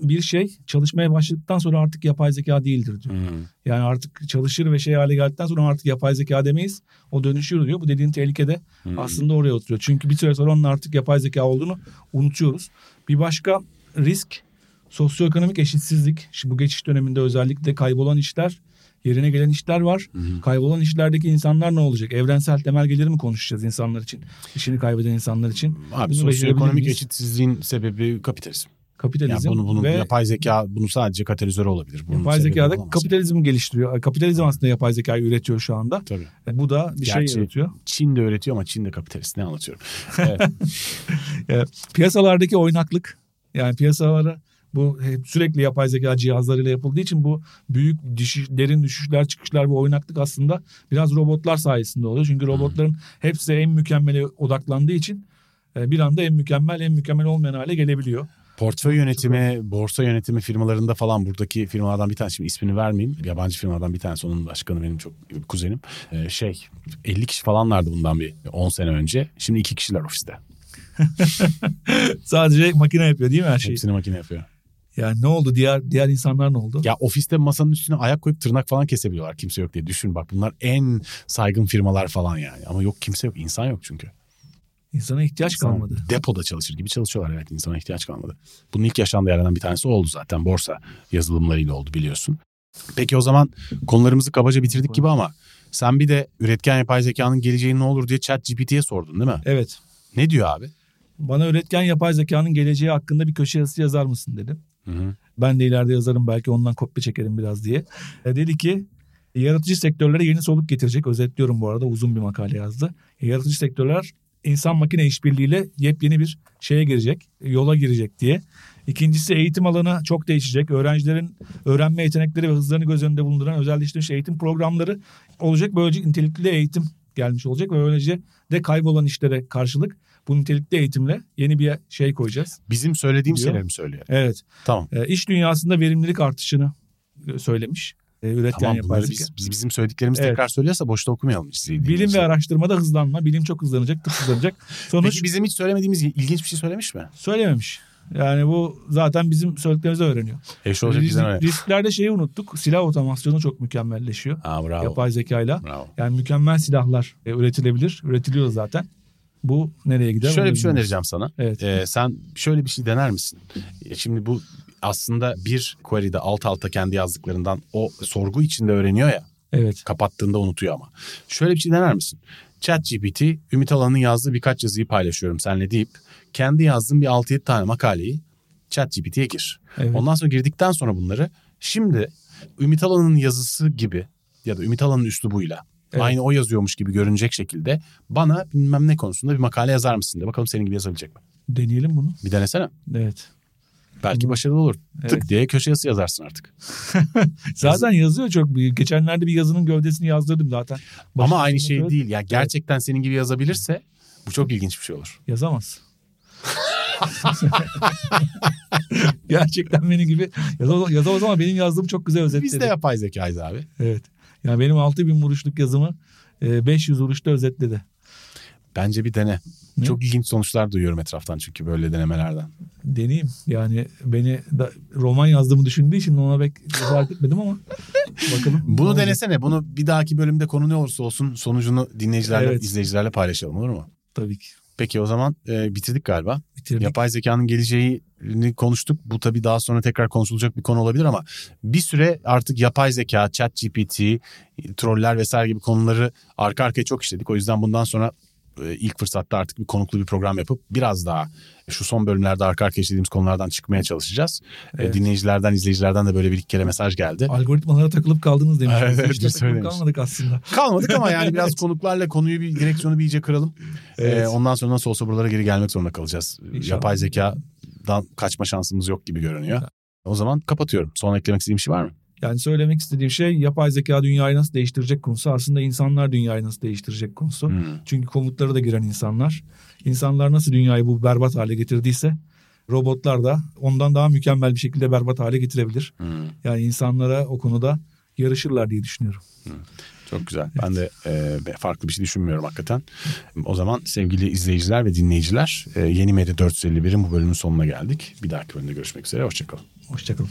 bir şey çalışmaya başladıktan sonra artık yapay zeka değildir diyor. Hmm. Yani artık çalışır ve şey hale geldikten sonra artık yapay zeka demeyiz. O dönüşür diyor. Bu dediğin tehlikede hmm. aslında oraya oturuyor. Çünkü bir süre sonra onun artık yapay zeka olduğunu unutuyoruz. Bir başka risk sosyoekonomik eşitsizlik. Şimdi bu geçiş döneminde özellikle kaybolan işler, yerine gelen işler var. Hmm. Kaybolan işlerdeki insanlar ne olacak? Evrensel temel geliri mi konuşacağız insanlar için? İşini kaybeden insanlar için. Abi bunu sosyoekonomik eşitsizliğin sebebi kapitalizm. Kapitalizm yani bunu, bunu, ve yapay zeka bunu sadece katalizör olabilir. Bunun yapay zeka da kapitalizm yani. Geliştiriyor. Kapitalizm aslında yapay zekayı üretiyor şu anda. Tabii. Bu da bir Gerçi şey üretiyor. Çin de üretiyor ama Çin de kapitalist. Ne anlatıyorum? Evet. Evet. Piyasalardaki oynaklık yani piyasalara bu hep sürekli yapay zeka cihazlarıyla yapıldığı için bu büyük düşüş, derin düşüşler, çıkışlar ve oynaklık aslında biraz robotlar sayesinde oluyor. Çünkü robotların hepsi en mükemmele odaklandığı için bir anda en mükemmel, en mükemmel olmayan hale gelebiliyor. Portföy yönetimi, borsa yönetimi firmalarında falan buradaki firmalardan bir tanesi, şimdi ismini vermeyeyim. Yabancı firmalardan bir tanesi, onun başkanı benim çok kuzenim. Ee, şey elli kişi falanlardı bundan bir on sene önce. Şimdi iki kişiler ofiste. Sadece makine yapıyor değil mi her şeyi? Hepsini makine yapıyor. Yani ne oldu? Diğer diğer insanlar ne oldu? Ya ofiste masanın üstüne ayak koyup tırnak falan kesebiliyorlar. Kimse yok diye. Düşün bak, bunlar en saygın firmalar falan yani. Ama yok, kimse yok. İnsan yok çünkü. İnsana ihtiyaç İnsan kalmadı. Depoda çalışır gibi çalışıyorlar, evet. İnsana ihtiyaç kalmadı. Bunun ilk yaşandığı yerlerden bir tanesi oldu zaten. Borsa yazılımlarıyla oldu biliyorsun. Peki o zaman konularımızı kabaca bitirdik gibi ama sen bir de üretken yapay zekanın geleceği ne olur diye ChatGPT'ye sordun değil mi? Evet. Ne diyor abi? Bana üretken yapay zekanın geleceği hakkında bir köşe yazısı yazar mısın dedim. Hı hı. Ben de ileride yazarım, belki ondan kopya çekerim biraz diye. E dedi ki yaratıcı sektörlere yeni soluk getirecek. Özetliyorum bu arada, uzun bir makale yazdı. E, yaratıcı sektörler insan makine işbirliğiyle yepyeni bir şeye girecek, yola girecek diye. İkincisi, eğitim alanı çok değişecek. Öğrencilerin öğrenme yetenekleri ve hızlarını göz önünde bulunduran özelleştirilmiş eğitim programları olacak. Böylece nitelikli eğitim gelmiş olacak ve böylece de kaybolan işlere karşılık bu nitelikli eğitimle yeni bir şey koyacağız. Bizim söylediğim şeyleri mi söylüyor? Evet. Tamam. E, iş dünyasında verimlilik artışını söylemiş. E, tamam, bunları biz, biz, bizim söylediklerimiz evet. tekrar söylüyorsa boşta okumayalım. Hiç bilim için. Ve araştırmada hızlanma. Bilim çok hızlanacak, tık hızlanacak. Sonuç... Peki bizim hiç söylemediğimiz ilginç bir şey söylemiş mi? Söylememiş. Yani bu zaten bizim söylediklerimizi öğreniyor. Eş olacak Risk, bizden risklerde şeyi unuttuk. Silah otomasyonu çok mükemmelleşiyor. Aa, bravo. Yapay zekayla. Bravo. Yani mükemmel silahlar e, üretilebilir. Üretiliyor zaten. Bu nereye gider? Şöyle bir şey önereceğim sana. Evet. Ee, sen şöyle bir şey dener misin? Şimdi bu aslında bir query'de alt alta kendi yazdıklarından o sorgu içinde öğreniyor ya. Evet. Kapattığında unutuyor ama. Şöyle bir şey dener misin? ChatGPT, Ümit Alan'ın yazdığı birkaç yazıyı paylaşıyorum seninle deyip kendi yazdığım bir altı yedi tane makaleyi ChatGPT'ye gir. Evet. Ondan sonra girdikten sonra bunları şimdi Ümit Alan'ın yazısı gibi ya da Ümit Alan'ın üslubuyla, evet, aynı o yazıyormuş gibi görünecek şekilde bana bilmem ne konusunda bir makale yazar mısın diye. Bakalım senin gibi yazabilecek mi? Deneyelim bunu. Bir denesene. Evet. Belki bunu... başarılı olur. Evet. Tık diye köşe yazısı yazarsın artık. Zaten yazıyor çok. Geçenlerde bir yazının gövdesini yazdırdım zaten. Başka ama aynı şey yazıyor değil. Ya gerçekten evet, senin gibi yazabilirse bu çok ilginç bir şey olur. Yazamaz. Gerçekten benim gibi yazamaz, yazamaz ama benim yazdığım çok güzel özetledi. Biz de yapay zekayız abi. Evet. Yani benim altı bin vuruşluk yazımı beş yüz vuruşta özetledi. Bence bir dene. Ne? Çok ilginç sonuçlar duyuyorum etraftan çünkü böyle denemelerden. Deneyeyim. Yani beni da, roman yazdığımı düşündüğü için ona pek cesaret etmedim ama bakalım. Bunu denesene. Bunu bir dahaki bölümde konu ne olursa olsun sonucunu dinleyicilerle, evet, izleyicilerle paylaşalım, olur mu? Tabii ki. Peki o zaman e, bitirdik galiba. Bitirdik. Yapay zekanın geleceğini konuştuk. Bu tabii daha sonra tekrar konuşulacak bir konu olabilir ama bir süre artık yapay zeka, ChatGPT, troller vesaire gibi konuları arka arkaya çok işledik. O yüzden bundan sonra e, ilk fırsatta artık bir konuklu bir program yapıp biraz daha şu son bölümlerde arka arkaya işlediğimiz konulardan çıkmaya çalışacağız. Evet. E, dinleyicilerden, izleyicilerden de böyle bir iki kere mesaj geldi. Algoritmalara takılıp kaldınız demiş. Evet, evet, işte takılıp kalmadık aslında. Kalmadık ama yani biraz konuklarla konuyu bir direksiyonu bir iyice kıralım. Evet. E, ondan sonra nasıl olsa buralara geri gelmek zorunda kalacağız. İnşallah. Yapay zekadan kaçma şansımız yok gibi görünüyor. O zaman kapatıyorum. Son eklemek istediğim bir şey var mı? Yani söylemek istediğim şey, yapay zeka dünyayı nasıl değiştirecek konusu aslında insanlar dünyayı nasıl değiştirecek konusu. Hmm. Çünkü komutlara da giren insanlar. İnsanlar nasıl dünyayı bu berbat hale getirdiyse robotlar da ondan daha mükemmel bir şekilde berbat hale getirebilir. Hmm. Yani insanlara o konuda yarışırlar diye düşünüyorum. Hmm. Çok güzel. Evet. Ben de e, farklı bir şey düşünmüyorum hakikaten. O zaman sevgili izleyiciler ve dinleyiciler, e, Yeni Medya dört yüz elli bir'in bu bölümünün sonuna geldik. Bir dahaki bölümde görüşmek üzere. Hoşçakalın. Hoşçakalın.